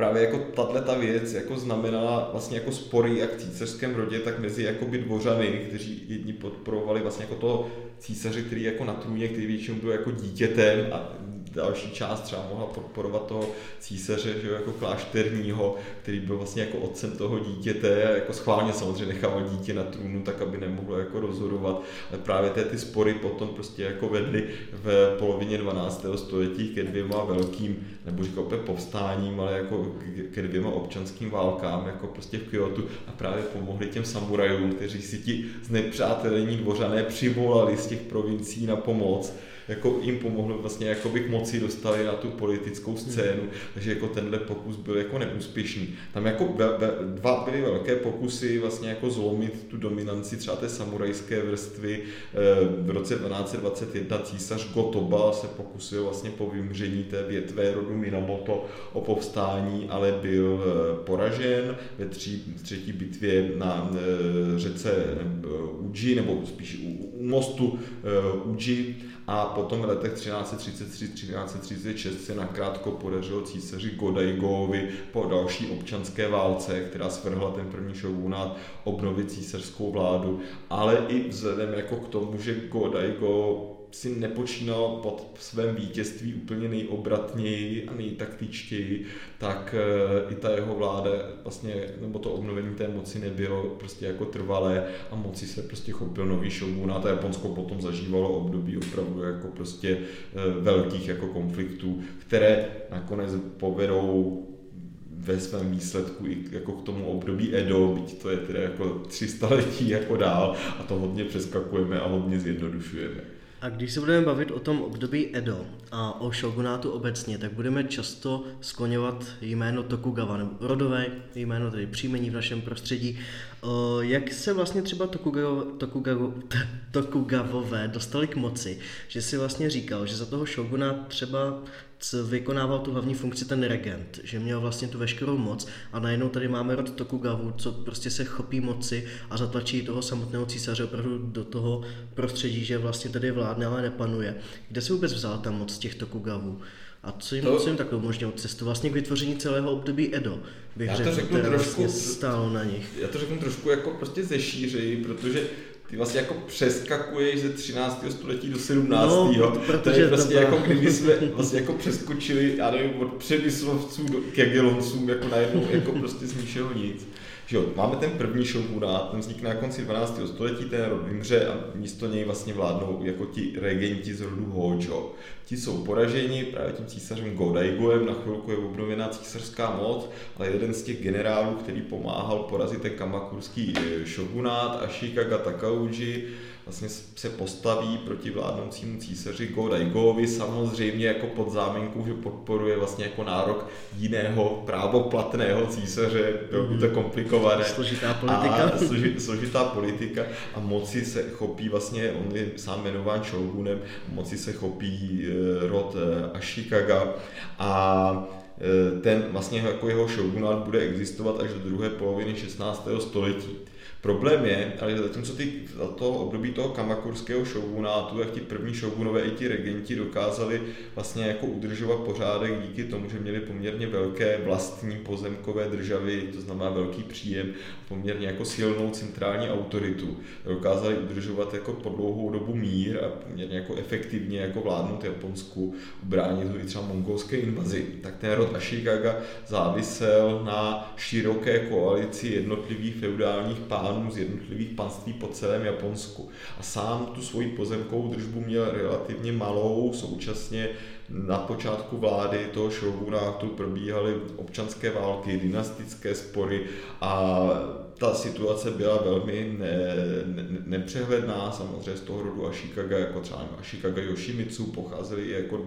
právě jako tato věc jako znamenala vlastně jako spory jak v císařském rodě, tak mezi jakoby dvořany, kteří jedni podporovali vlastně jako toho císaře, který jako na trůně, který většinou byl jako dítětem, a další část třeba mohla podporovat toho císaře, že jako klášterního, který byl vlastně jako otcem toho dítěte, jako schválně samozřejmě nechával dítě na trůnu, tak aby nemohlo jako rozhodovat. Ale právě ty spory potom prostě jako vedly v polovině 12. století ke dvěma velkým, nebo říkám opět povstáním, ale jako ke dvěma občanským válkám, jako prostě v Kyotu, a právě pomohli těm samurajům, kteří si ti znepřátelení dvořané přivolali z těch provincií na pomoc. Jako jim pomohlo vlastně jako by k moci dostali na tu politickou scénu, takže jako tenhle pokus byl jako neúspěšný. Tam jako dva byly velké pokusy vlastně jako zlomit tu dominanci třeba té samurajské vrstvy. V roce 1221 císař Gotoba se pokusil vlastně po vymření té větve rodu Minamoto o povstání, ale byl poražen ve třetí bitvě na řece Udži, nebo spíš u mostu Udži. A potom v letech 1333–1336 se nakrátko podařilo císaři Godaigovi po další občanské válce, která svrhla ten první šogunát, obnovit císařskou vládu, ale i vzhledem jako k tomu, že Godaigo si nepočínal pod svém vítězství úplně nejobratněji a nejtaktičtěji, tak i ta jeho vláda vlastně, nebo to obnovení té moci nebylo prostě jako trvalé a moci se prostě chopil nový šogunát. A Japonsko potom zažívalo období opravdu jako prostě velkých jako konfliktů, které nakonec povedou ve svém výsledku i jako k tomu období Edo, byť to je teda jako 300 letí jako dál, a to hodně přeskakujeme a hodně zjednodušujeme. A když se budeme bavit o tom období Edo a o šogunátu obecně, tak budeme často skloňovat jméno Tokugawa, nebo rodové jméno, tedy příjmení v našem prostředí. Jak se vlastně třeba Tokugawové dostali k moci? Že si vlastně říkal, že za toho šoguna třeba vykonával tu hlavní funkci ten regent, že měl vlastně tu veškerou moc, a najednou tady máme rod Tokugawu, co prostě se chopí moci a zatlačí toho samotného císaře opravdu do toho prostředí, že vlastně tady vládne, ale nepanuje. Kde se vůbec vzala ta moc těch Tokugawů? A co jim takhle umožnilo cestu vlastně k vytvoření celého období Edo, bych řekl, které vlastně stálo na nich? Já to řeknu trošku jako prostě zešířeji, protože ty vlastně jako přeskakuješ ze 13. století do 17. To je prostě jako kdyby jsme vlastně jako přeskočili, já nevím, od Přemyslovců k Jagelloncům jako najednou jako prostě z ničeho nic. Jo, máme ten první šogunát, ten vznikne na konci 12. století, ten rod vymře a místo něj vlastně vládnou jako ti regenti z rodu Hojo. Ti jsou poraženi právě tím císařem Godaigoem, na chvilku je obnovená císařská moc, ale jeden z těch generálů, který pomáhal porazit ten kamakurský šogunát, Ashikaga Takauji, vlastně se postaví proti vládnoucímu císaři Godaigovi, samozřejmě jako pod záminkou, že podporuje vlastně jako nárok jiného právoplatného císaře, bylo by to komplikované. Složitá politika a moci se chopí vlastně, on je sám jmenován šógunem, moci se chopí rod Ashikaga a ten vlastně jako jeho šógunát bude existovat až do druhé poloviny 16. století. Problém je, ale zatímco za to období toho kamakurského šogunátu, jak ti první šogunové i ti regenti dokázali vlastně jako udržovat pořádek díky tomu, že měli poměrně velké vlastní pozemkové državy, to znamená velký příjem, poměrně jako silnou centrální autoritu. Dokázali udržovat jako po dlouhou dobu mír a poměrně jako efektivně jako vládnout Japonsku, ubránit ho i třeba mongolské invazi. Tak ten rod Ashikaga závisel na široké koalici jednotlivých feudálních pánů z jednotlivých panství po celém Japonsku. A sám tu svoji pozemkovou držbu měl relativně malou, současně na počátku vlády toho šógunátu probíhaly občanské války, dynastické spory a ta situace byla velmi nepřehledná, samozřejmě z toho rodu Ashikaga, jako třeba Ashikaga Yoshimitsu, pocházely i jako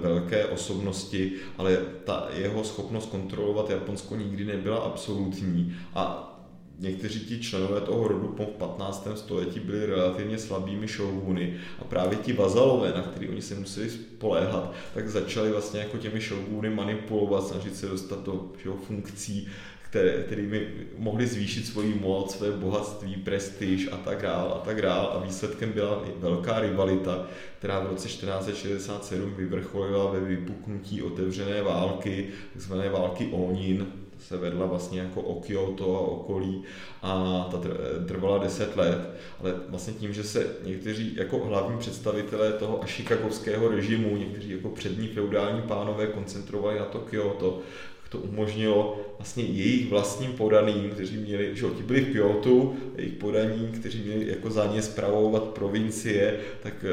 velké osobnosti, ale ta jeho schopnost kontrolovat Japonsko nikdy nebyla absolutní a někteří ti členové toho rodu po 15. století byli relativně slabými šóguny a právě ti vazalové, na který oni se museli spoléhat, tak začali vlastně jako těmi šóguny manipulovat, snažit se dostat do funkcí, kterými mohli zvýšit svoji moc, své bohatství, prestiž a tak dál. A výsledkem byla velká rivalita, která v roce 1467 vyvrcholila ve vypuknutí otevřené války, takzvané války Onin. Se vedla vlastně jako o Kyoto a okolí a ta trvala 10 let, ale vlastně tím, že se někteří jako hlavní představitelé toho ashikagovského režimu, někteří jako přední feudální pánové koncentrovali na to Kyoto, to umožnilo vlastně jejich vlastním podaným, kteří měli, že ti byli v Kyotu, jejich podaní, kteří měli jako za ně spravovat provincie, tak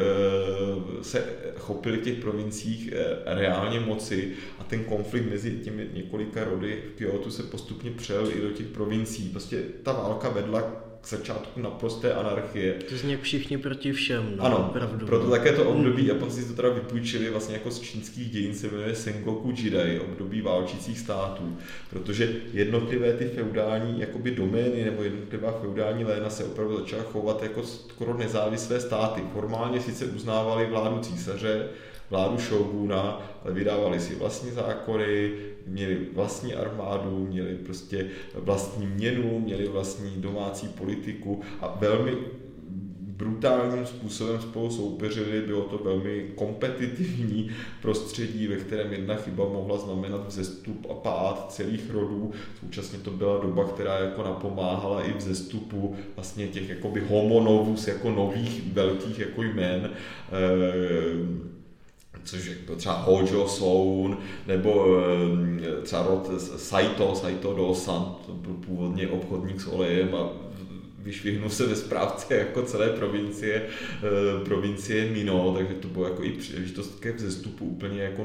se chopili v těch provinciích reálně moci a ten konflikt mezi těmi několika rody v Kyotu se postupně přel i do těch provincií. Prostě ta válka vedla k začátku naprosté anarchie. To zní všichni proti všem, no, ano, opravdu. Proto také to období, Japonci to teda vypůjčili vlastně jako z čínských dějin, se jmenuje Sengoku Jidai, období válčících států, protože jednotlivé ty feudální jakoby domény nebo jednotlivá feudální léna se opravdu začala chovat jako skoro nezávislé státy. Formálně sice uznávali vládu císaře, vládu šóguna, ale vydávali si vlastní zákony, měli vlastní armádu, měli prostě vlastní měnu, měli vlastní domácí politiku a velmi brutálním způsobem spolu soupeřili, bylo to velmi kompetitivní prostředí, ve kterém jedna chyba mohla znamenat vzestup a pád celých rodů. Současně to byla doba, která jako napomáhala i vzestupu vlastně těch jakoby homonovus, jako nových velkých jako jmén, což je třeba Hojo Soun, nebo třeba rod Saito Dosan, to byl původně obchodník s olejem a vyšvihnul se ve správce jako celé provincie Mino, takže to bylo jako i příležitost ke vzestupu úplně jako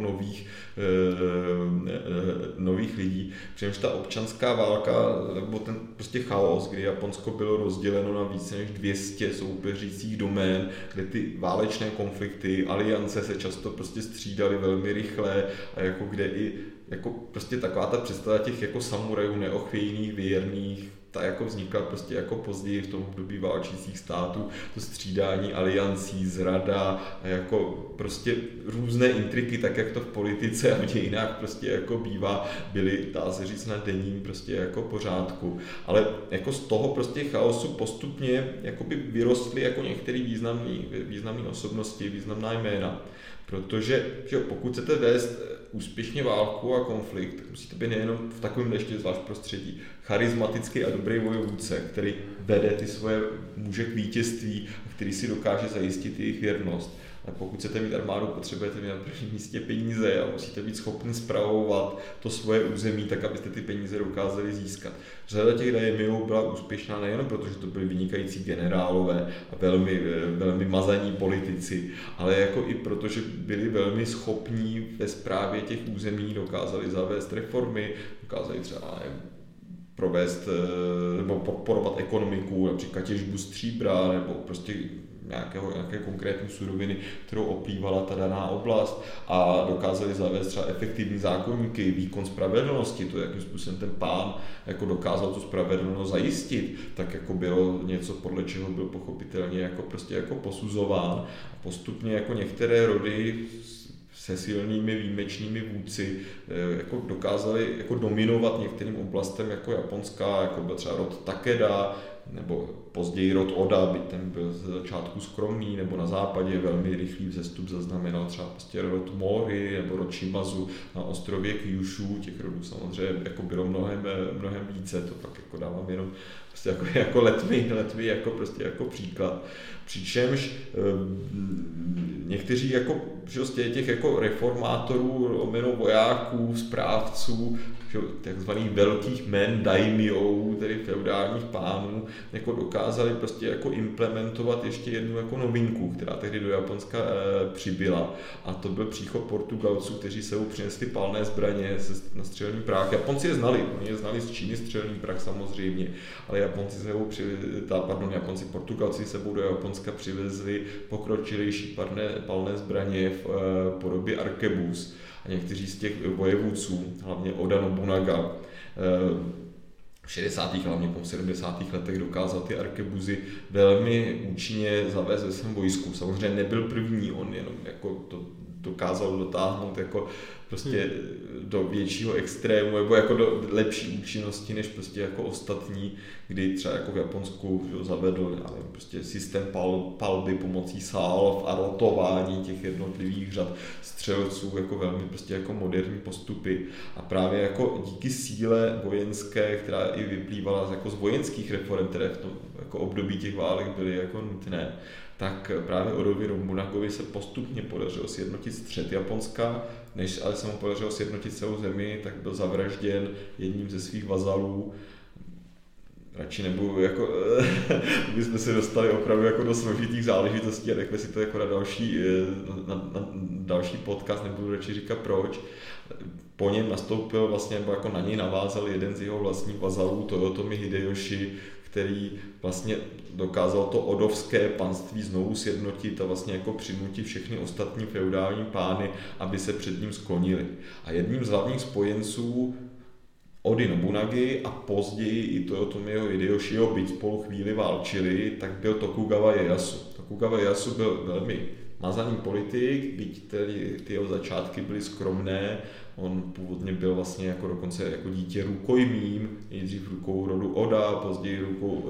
nových lidí. Přičemž ta občanská válka, nebo ten prostě chaos, kdy Japonsko bylo rozděleno na více než 200 soupeřících domén, kde ty válečné konflikty, aliance se často prostě střídaly velmi rychle a jako kde i jako prostě taková ta představa těch jako samurajů neochvějných, věrných, ta jako vznikla prostě jako později v tom období válčících států, to střídání aliancí, zrada, jako prostě různé intriky, tak jak to v politice a v dějinách prostě jako bývá, byly, dá se říct, na denním prostě jako pořádku. Ale jako z toho prostě chaosu postupně jakoby vyrostly jako některé významné osobnosti, významná jména. Protože že pokud chcete vést úspěšně válku a konflikt, tak musíte být nejenom v takovém ještě zvlášť prostředí charismatický a dobrý vojevůdce, který vede ty svoje muže k vítězství, který si dokáže zajistit jejich věrnost. A pokud chcete mít armádu, potřebujete mít na prvním místě peníze a musíte být schopni spravovat to svoje území tak, abyste ty peníze dokázali získat. Řada těch daimjů byla úspěšná nejenom proto, že to byli vynikající generálové a velmi, velmi mazaní politici, ale jako i proto, že byli velmi schopní ve správě těch území, dokázali zavést reformy, dokázali třeba provést nebo podporovat ekonomiku, například těžbu stříbra nebo prostě nějaké konkrétní suroviny, kterou oplývala ta daná oblast, a dokázali zavést třeba efektivní zákonníky, výkon spravedlnosti, to jakým způsobem ten pán jako dokázal tu spravedlnost zajistit, tak jako bylo něco, podle čeho byl pochopitelně jako prostě jako posuzován. A postupně jako některé rody se silnými výjimečnými vůdci jako dokázali jako dominovat některým oblastem jako japonská, jako byl třeba rod Takeda, nebo později rod Oda, byť ten byl ze začátku skromný, nebo na západě velmi rychlý vzestup zaznamenal třeba prostě rod Mori nebo rod Shimazu na ostrově Kyushu, těch rodů samozřejmě jako bylo mnohem více, to pak jako dávám jenom prostě jako letmi jako prostě jako příklad. Přičemž někteří jako prostě těch jako reformátorů, omeno vojáků, správců, takzvaných velkých men, daimyou, tedy feudálních pánů, jako dokázali prostě jako implementovat ještě jednu jako novinku, která tehdy do Japonska přibyla, a to byl příchod Portugalců, kteří sebou přinesli palné zbraně na střelný prach. Japonci je znali, oni je znali z Číny střelný prach samozřejmě, ale Portugalci sebou do Japonska přivezli pokročilejší palné zbraně v podobě arkebus. A někteří z těch vojevůdců, hlavně Oda Nobunaga, v 60. hlavně po 70. letech dokázal ty arkebuzy velmi účinně zavést ve svém vojsku. Samozřejmě nebyl první, on jenom jako to dokázal dotáhnout jako prostě do většího extrému nebo jako do lepší účinnosti než prostě jako ostatní, kdy třeba jako v Japonsku zavedl prostě systém palby pomocí sálv a rotování těch jednotlivých řad střelců, jako velmi prostě jako moderní postupy a právě jako díky síle vojenské, která i vyplývala jako z vojenských reform, které v tom jako období těch válek byly jako nutné, tak právě Odovi Nobunagovi se postupně podařilo sjednotit střed Japonska, než ale se mu podařilo sjednotit celou zemi, tak byl zavražděn jedním ze svých vazalů. Radši nebudu, jako, my jsme se dostali opravdu jako do složitých záležitostí a nechme si to jako na další podcast, nebudu radši říkat proč. Po něm nastoupil vlastně, nebo jako na něj navázal jeden z jeho vlastních vazalů, Toyotomi Hideyoshi, který vlastně dokázal to odovské panství znovu sjednotit a vlastně jako přinutit všechny ostatní feudální pány, aby se před ním sklonili. A jedním z hlavních spojenců Ody Nobunagy a později i Toyotomiho Hideyoshiho, byť spolu chvíli válčili, tak byl Tokugawa Ieyasu. Tokugawa Ieyasu byl velmi mazaný politik, byť ty jeho začátky byly skromné. On původně byl vlastně jako dokonce jako dítě rukojmím, nejdřív rukou rodu Oda, později rukou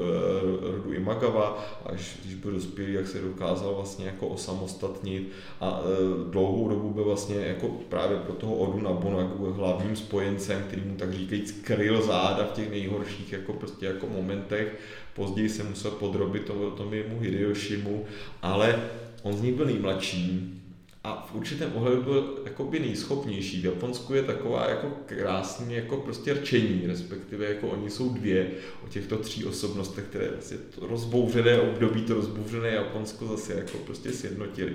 rodu Imagawa, až když byl dospělý, jak se dokázal vlastně jako osamostatnit a dlouhou dobu byl vlastně jako právě pro toho Odu Nobunagu hlavním spojencem, který mu tak říkajíc kryl záda v těch nejhorších jako prostě jako momentech. Později se musel podrobit tomu Hideyoshimu, ale on z nich byl nejmladší. A v určitém ohledu byl jakoby nejschopnější. V Japonsku je taková jako krásně jako prostě rčení, respektive jako oni jsou dvě o těchto tří osobnostech, které vlastně to rozbouřené období, to rozbouřené Japonsko zase jako prostě sjednotili.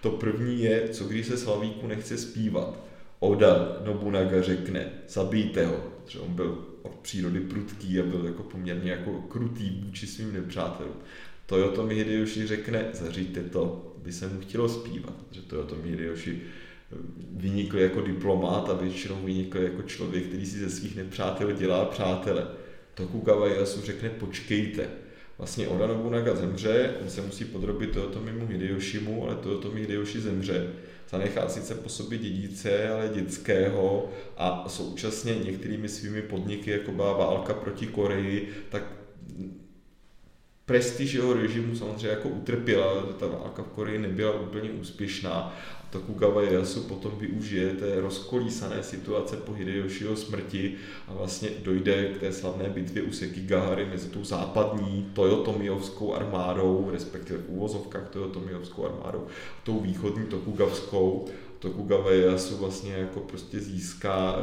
To první je, co když se slavíku nechce zpívat. Oda Nobunaga řekne, zabijte ho, protože on byl od přírody prudký a byl jako poměrně jako krutý vůči svým nepřátelům. Toyotomi Hideyoshi řekne, zařiďte to, by se mu chtělo zpívat, protože Toyotomi Hideyoshi vynikl jako diplomát a většinou vynikl jako člověk, který si ze svých nepřátel dělá přátele. Tokugawa Ieyasu řekne, počkejte. Vlastně Oda Nobunaga zemře, on se musí podrobit Toyotomimu Hideyoshimu, ale Toyotomi Hideyoshi zemře. Zanechá sice po sobě dědice, ale dětského a současně některými svými podniky, jako byla válka proti Koreji, tak prestiž jeho režimu samozřejmě jako utrpěla, že ta válka v Koreji nebyla úplně úspěšná. Tokugawa Ieyasu potom využije té rozkolísané situace po Hideyoshiho smrti a vlastně dojde k té slavné bitvě u Sekigahary mezi tou západní toyotomijovskou armádou, respektive v úvozovkách toyotomijovskou armádou, tou východní tokugavskou. Tokugawa Ieyasu vlastně jako prostě získá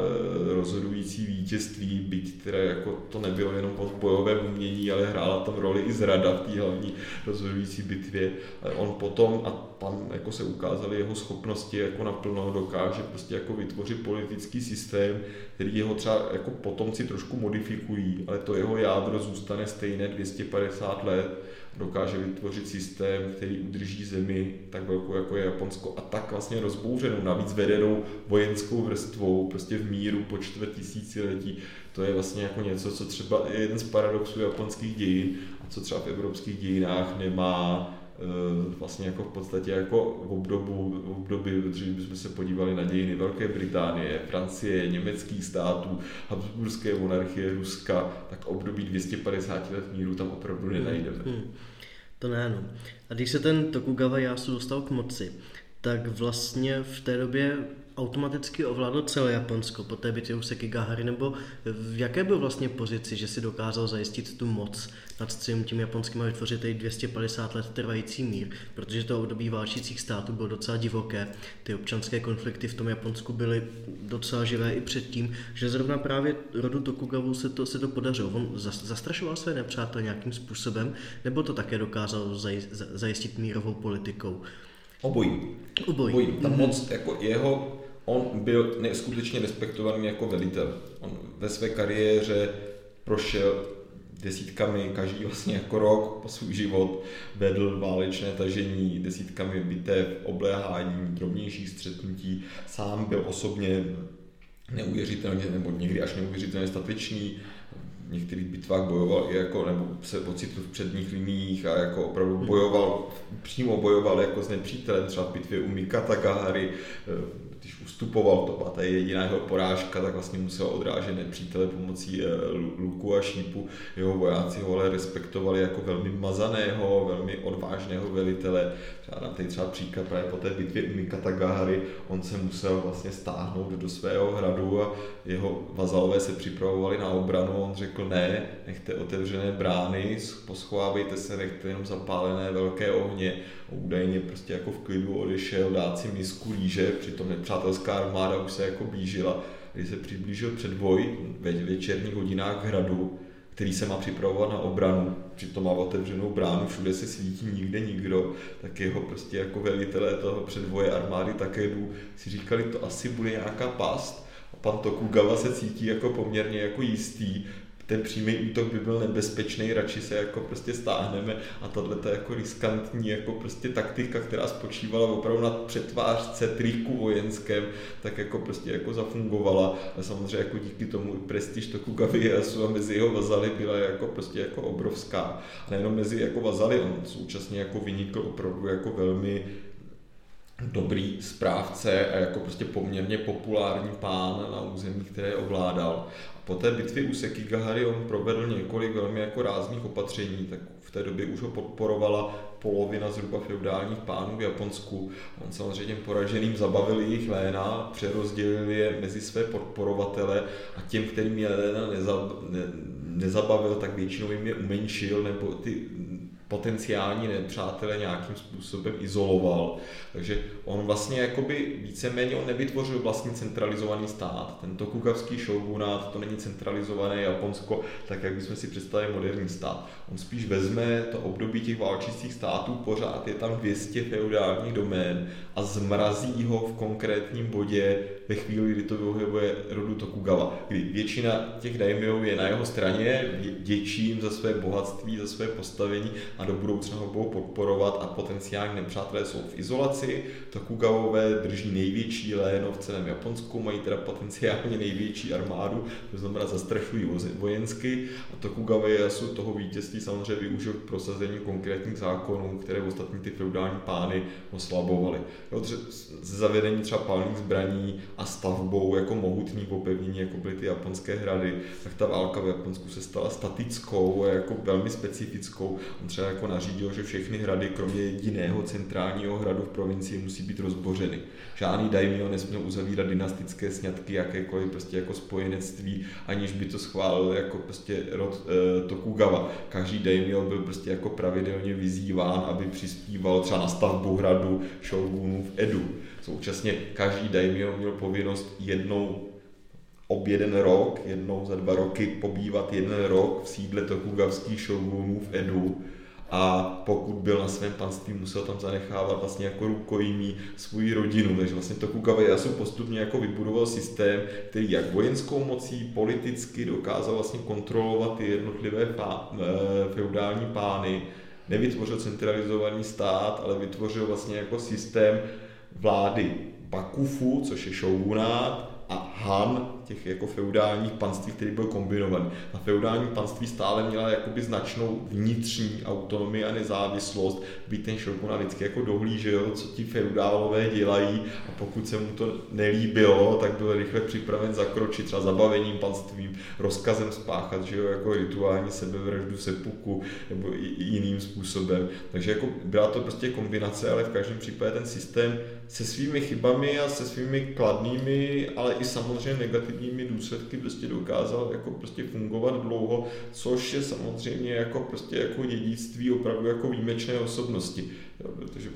rozhodující vítězství, byť teda jako to nebylo jenom o bojovém umění, ale hrála tam roli i zrada v té hlavní rozhodující bitvě. On potom a tam jako se ukázaly jeho schopnosti jako naplno dokáže prostě jako vytvořit politický systém, který jeho třeba jako potomci trošku modifikují, ale to jeho jádro zůstane stejné 250 let. Dokáže vytvořit systém, který udrží zemi tak velkou, jako je Japonsko, a tak vlastně rozbouřenou, navíc vedenou vojenskou vrstvou, prostě v míru po čtvrt tisíciletí. To je vlastně jako něco, co třeba je jeden z paradoxů japonských dějin a co třeba v evropských dějinách nemá vlastně jako v podstatě jako v období, protože bychom se podívali na dějiny Velké Británie, Francie, německých států, habsburské monarchie, Ruska, tak období 250 let míru tam opravdu nenajdeme. To ne, no. A když se ten Tokugawa Ieyasu dostal k moci, tak vlastně v té době automaticky ovládl celé Japonsko po té bitvě u Sekigahary, nebo v jaké byl vlastně pozici, že si dokázal zajistit tu moc nad celým tím japonským a vytvořit tady 250 let trvající mír, protože to období válčících států bylo docela divoké, ty občanské konflikty v tom Japonsku byly docela živé i předtím, že zrovna právě rodu Tokugawa se to podařilo. On zastrašoval své nepřátelé nějakým způsobem, nebo to také dokázal zajistit mírovou politikou? Obojí. Ta moc jako jeho, on byl neskutečně respektovaný jako velitel. On ve své kariéře prošel desítkami, každý vlastně jako rok po svůj život vedl válečné tažení, desítkami bitev, obléhání, drobnějších střetnutí. Sám byl osobně neuvěřitelně, nebo někdy až neuvěřitelně statečný. V některých bitvách bojoval i jako, nebo se ocitl v předních liniích a jako opravdu bojoval, přímo bojoval jako s nepřítelem, třeba v bitvě u Mikatagahary, když ustupoval, to byla ta jediná jeho porážka, tak vlastně musel odrážet nepřítele pomocí luku a šípu. Jeho vojáci ho ale respektovali jako velmi mazaného, velmi odvážného velitele. Dám tady třeba příklad právě po té bitvě u Mikatagahary, on se musel vlastně stáhnout do svého hradu a jeho vazalové se připravovali na obranu, on řekl ne, nechte otevřené brány, poschovávejte se, nechte jenom zapálené velké ohně. Údajně prostě jako v klidu odešel dát si misku líže, přitom nepřátelská armáda už se jako blížila. Když se přiblížil předvoj ve večerních hodinách hradu, který se má připravovat na obranu, přitom má otevřenou bránu, všude se svítí, nikde nikdo, tak jeho prostě jako velitelé toho předvoje armády také si říkali, to asi bude nějaká past. A pan Tokugawa se cítí jako poměrně jako jistý, ten přímý útok by byl nebezpečný, radši se jako prostě stáhneme, a tato jako riskantní jako prostě taktika, která spočívala opravdu na přetvářce, triku vojenském, tak jako prostě jako zafungovala. A samozřejmě jako díky tomu prestiž Tokugavy Ieyasu a mezi jeho vazaly byla jako prostě jako obrovská. A nejenom mezi jako vazaly, on současně jako vynikl opravdu jako velmi dobrý správce a jako prostě poměrně populární pán na území, které ovládal. Po té bitvě u Sekigahary on provedl několik velmi jako rázných opatření, tak v té době už ho podporovala polovina zhruba feudálních pánů v Japonsku. On samozřejmě poraženým zabavil jejich léna, přerozdělil je mezi své podporovatele a těm, kterým je léna nezabavil, tak většinou jim je umenšil nebo ty potenciální nepřátelé nějakým způsobem izoloval. Takže on vlastně jakoby víceméně on nevytvořil vlastně centralizovaný stát. Ten tokugavský šógunát, to není centralizované Japonsko, tak jak bychom si představili moderní stát. On spíš vezme to období těch válčících států, pořád je tam 200 feudálních domén a zmrazí ho v konkrétním bodě ve chvíli, kdy to vyhovuje rodu Tokugawa, kdy většina těch daimyů je na jeho straně, děčí jim za své bohatství, za své postavení a do budoucna ho budou podporovat, a potenciální nepřátelé jsou v izolaci. Tokugawové drží největší léno v celém Japonsku, mají teda potenciálně největší armádu, to znamená zastrašují vojensky, a Tokugawa Ieyasu toho vítězství samozřejmě využil k prosazení konkrétních zákonů, které ostatní ty feudální pány oslabovaly. Zavedení třeba palných zbraní a stavbou jako mohutný opevnění, jako byly ty japonské hrady, tak ta válka v Japonsku se stala statickou a jako velmi specifickou. On třeba jako nařídil, že všechny hrady, kromě jediného centrálního hradu v provincii, musí být rozbořeny. Žádný daimyo nesměl uzavírat dynastické sňatky, jakékoliv prostě jako spojenectví, aniž by to schválil jako prostě rod Tokugawa. Každý daimyo byl prostě jako pravidelně vyzýván, aby přispíval třeba na stavbu hradu šógunů v Edu. Současně každý daimyo měl povinnost jednou za 2 roky pobývat 1 rok v sídle tokugavských šógunů v Edu, a pokud byl na svém panství, musel tam zanechávat vlastně jako rukojmí svou rodinu. Takže vlastně Tokugawa Ieyasu postupně jako vybudoval systém, který jak vojenskou mocí, politicky dokázal vlastně kontrolovat ty jednotlivé feudální pány. Nevytvořil centralizovaný stát, ale vytvořil vlastně jako systém vlády Bakufu, což je šógunát, a Han, těch jako feudálních panství, který byl kombinovaný. A feudální panství stále měla jakoby značnou vnitřní autonomii a nezávislost, byť ten šógunát vždycky jako dohlížel, co ti feudálové dělají, a pokud se mu to nelíbilo, tak byl rychle připraven zakročit třeba zabavením panstvím, rozkazem spáchat, že jo, jako rituální sebevraždu, seppuku nebo i jiným způsobem. Takže jako byla to prostě kombinace, ale v každém případě ten systém se svými chybami a se svými kladnými, ale i samozřejmě negativními důsledky prostě dokázal jako prostě fungovat dlouho, což je samozřejmě jako prostě jako dědictví opravdu jako výjimečné osobnosti, protože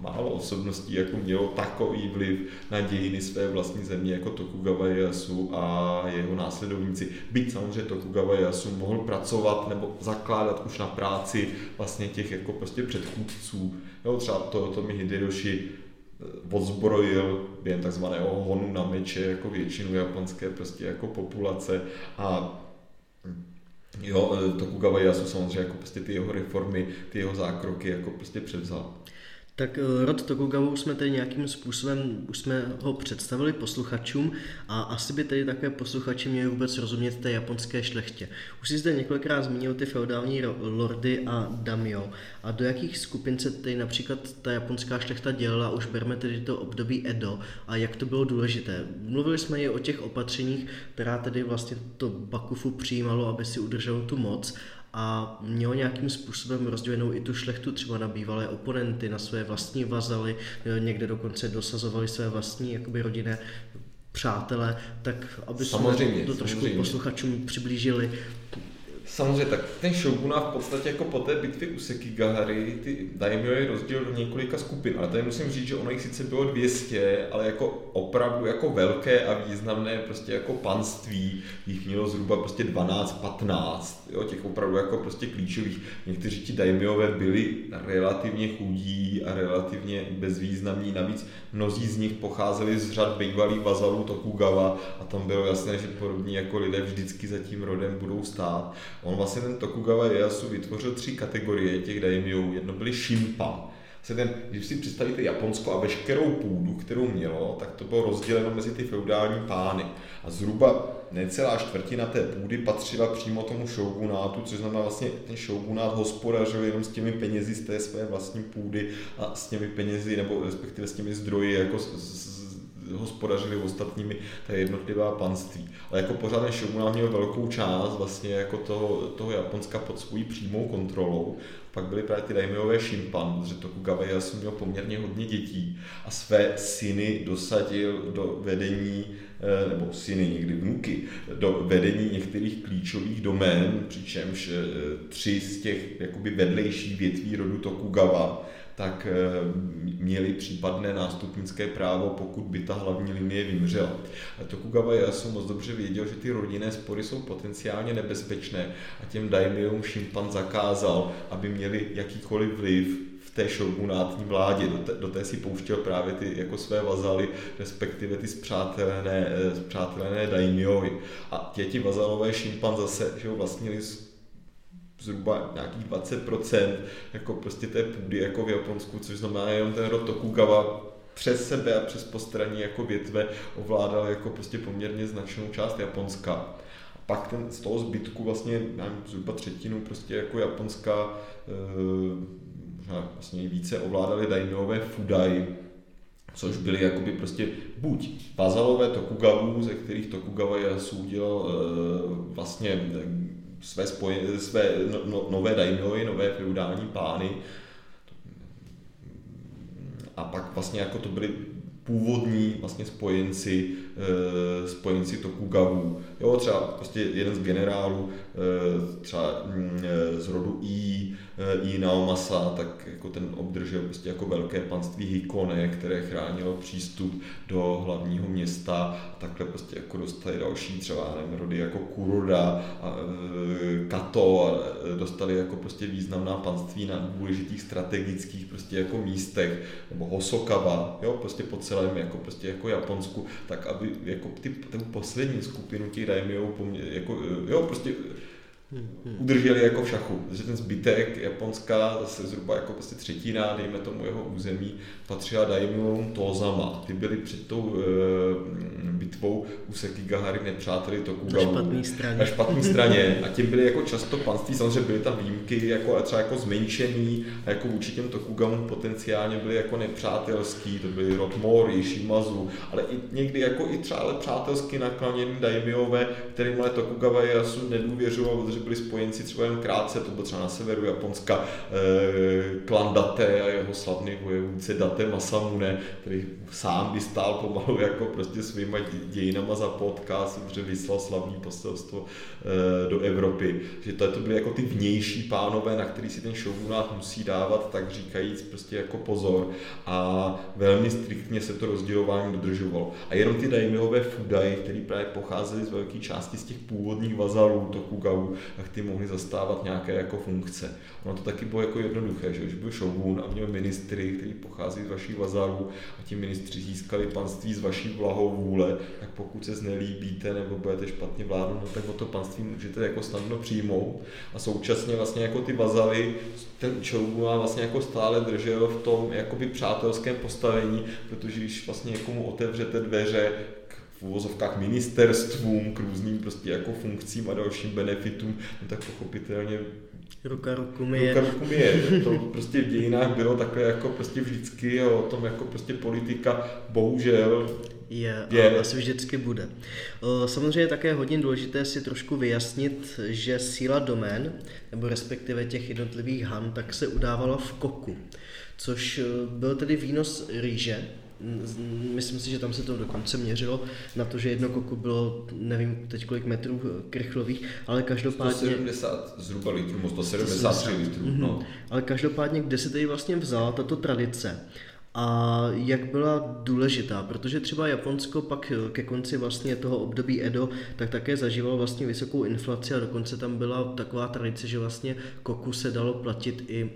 málo osobností jako mělo takový vliv na dějiny své vlastní země jako Tokugawa Ieyasu a jeho následovníci. Byť samozřejmě Tokugawa Ieyasu mohl pracovat nebo zakládat už na práci vlastně těch jako prostě předchůdců. Jo, třeba Toyotomi Hideyoshi odzbrojil během takzvaného honu na meče jako většinu japonské prostě jako populace, a jo, Tokugawa Ieyasu samozřejmě jako prostě ty jeho reformy, ty jeho zákroky jako prostě převzal. Tak rod Tokugawa už jsme tady nějakým způsobem, už jsme ho představili posluchačům a asi by tady také posluchači měli vůbec rozumět té japonské šlechtě. Už si zde několikrát zmínil ty feudální lordy a daimyo. A do jakých skupin se tady například ta japonská šlechta dělala, už berme tedy to období Edo a jak to bylo důležité. Mluvili jsme i o těch opatřeních, která tedy vlastně to Bakufu přijímalo, aby si udrželo tu moc, a mělo nějakým způsobem rozdělenou i tu šlechtu třeba na bývalé oponenty, na své vlastní vazaly, někde dokonce dosazovali své vlastní jakoby rodinné přátelé, tak aby jsme to trošku posluchačům přiblížili. Samozřejmě, tak ten šogunát v podstatě jako po té bitvě u Sekigahary ty daimyo je rozdělil do několika skupin, ale tady musím říct, že ono jich sice bylo 200, ale jako opravdu jako velké a významné prostě jako panství jich mělo zhruba prostě 12-15, těch opravdu jako prostě klíčových. Někteří ti daimyové byli relativně chudí a relativně bezvýznamní, navíc mnozí z nich pocházeli z řad bývalých vazalů Tokugawa a tam bylo jasné, že podobně jako lidé vždycky za tím rodem budou stát. On vlastně ten Tokugawa Ieyasu vytvořil 3 kategorie těch daimyů. Jedno byly shinpa. Když si představíte Japonsko a veškerou půdu, kterou mělo, tak to bylo rozděleno mezi ty feudální pány. A zhruba necelá čtvrtina té půdy patřila přímo tomu šógunátu, což znamená vlastně ten šógunát hospodařil jenom s těmi penězi z té své vlastní půdy a s těmi penězi, nebo respektive s těmi zdroji, jako hospodařili ostatními ta jednotlivá panství. Ale jako pořád ten šógunát měl velkou část vlastně jako toho Japonska pod svou přímou kontrolou. Pak byly právě ty daimyové šimpan, protože Tokugawa Ieyasu měl poměrně hodně dětí a své syny dosadil do vedení, nebo syny, někdy vnuky, do vedení některých klíčových domén, přičemž 3 z těch jakoby vedlejších větví rodu Tokugawa tak měli případné nástupnické právo, pokud by ta hlavní linie vymřela. Tokugawa Ieyasu moc dobře věděl, že ty rodinné spory jsou potenciálně nebezpečné a těm daimyům šimpan zakázal, aby měli jakýkoliv vliv v té šógunátní vládě. Do té si pouštěl právě ty jako své vazaly, respektive ty spřátelené daimyovi. A ti vazalové šimpan zase že ho vlastnili zhruba nějakých 20% jako prostě té půdy jako v Japonsku, což znamená jenom ten rod Tokugawa přes sebe a přes postraní jako větve ovládal jako prostě poměrně značnou část Japonska. A pak z toho zbytku vlastně zhruba 1/3 prostě jako Japonska vlastně více ovládali daimyové fudai, což byly jakoby prostě buď vazalové Tokugawů, ze kterých Tokugawa Ieyasu udělal vlastně své nové daimyoji, nové feudální pány. A pak vlastně jako to byly původní vlastně spojenci Tokugawů. Jo, třeba prostě jeden z generálů, třeba z rodu I Naomasa, tak jako ten obdržel prostě jako velké panství Hikone, které chránilo přístup do hlavního města a takhle prostě jako dostali další třeba rody jako Kuroda a Kato a dostali jako prostě významná panství na důležitých strategických prostě jako místech, nebo Hosokawa, jo, prostě po celém jako prostě jako Japonsku, tak aby jako tu poslední skupinu těch daimyů jako jo, prostě udrželi jako v šachu, že ten zbytek Japonska, zase zhruba jako prostě 1/3, dejme tomu jeho území, patřila daimyům Tozama. Ty byli před tou bitvou u Sekigahary nepřáteli Tokugawa. Na špatné straně. A tím byly jako často panství, samozřejmě byly tam výjimky, jako, a třeba jako zmenšení, a jako vůči těm Tokugawa potenciálně byly jako nepřátelský, to byly rod Mori, Shimazu, ale i někdy jako i třeba přátelsky nakloněný daimyové, kterým ale Tokugawa Ieyasu nedůvěřoval, protože byli spojenci třeba jen krátce, to bylo třeba na severu Japonska, klan Date a jeho slavný vojevůdce Date Masamune, který sám by stál pomalu jako prostě svýma dějinama za podcast, protože vyslal slavný poselstvo do Evropy. Že to byly jako ty vnější pánové, na který si ten šógunát musí dávat, tak říkajíc prostě jako pozor, a velmi striktně se to rozdělování dodržovalo. A jenom ty daimyové fudai, který právě pocházeli z velké části z těch původních vazalů Tokugawa, a ty mohli zastávat nějaké jako funkce. Ono to taky bylo jako jednoduché, že byl šogun a měl ministry, kteří pochází z vaší vazaru a ti ministři získali panství z vaší blahovůle, tak pokud se znelíbíte nebo budete špatně vládnout, tak o to panství můžete jako snadno přijmout a současně vlastně jako ty vazary, ten šogun vlastně jako stále držel v tom jakoby přátelském postavení, protože když vlastně někomu otevřete dveře v uvozovkách ministerstvům, k různým prostě jako funkcím a dalším benefitům, no tak pochopitelně Ruka ruku myje. To prostě v dějinách bylo takhle jako prostě vždycky a o tom jako prostě politika bohužel je. Asi vždycky bude. Samozřejmě také je hodně důležité si trošku vyjasnit, že síla domén, nebo respektive těch jednotlivých han, tak se udávala v Koku, což byl tedy výnos rýže. Myslím si, že tam se to dokonce měřilo na to, že jedno koku bylo, nevím teď kolik metrů krychlových, ale každopádně... 170 zhruba litrů, 173 litrů. No. Ale každopádně, kde se tady vlastně vzala tato tradice a jak byla důležitá, protože třeba Japonsko pak ke konci vlastně toho období Edo tak také zažívalo vlastně vysokou inflaci a dokonce tam byla taková tradice, že vlastně koku se dalo platit i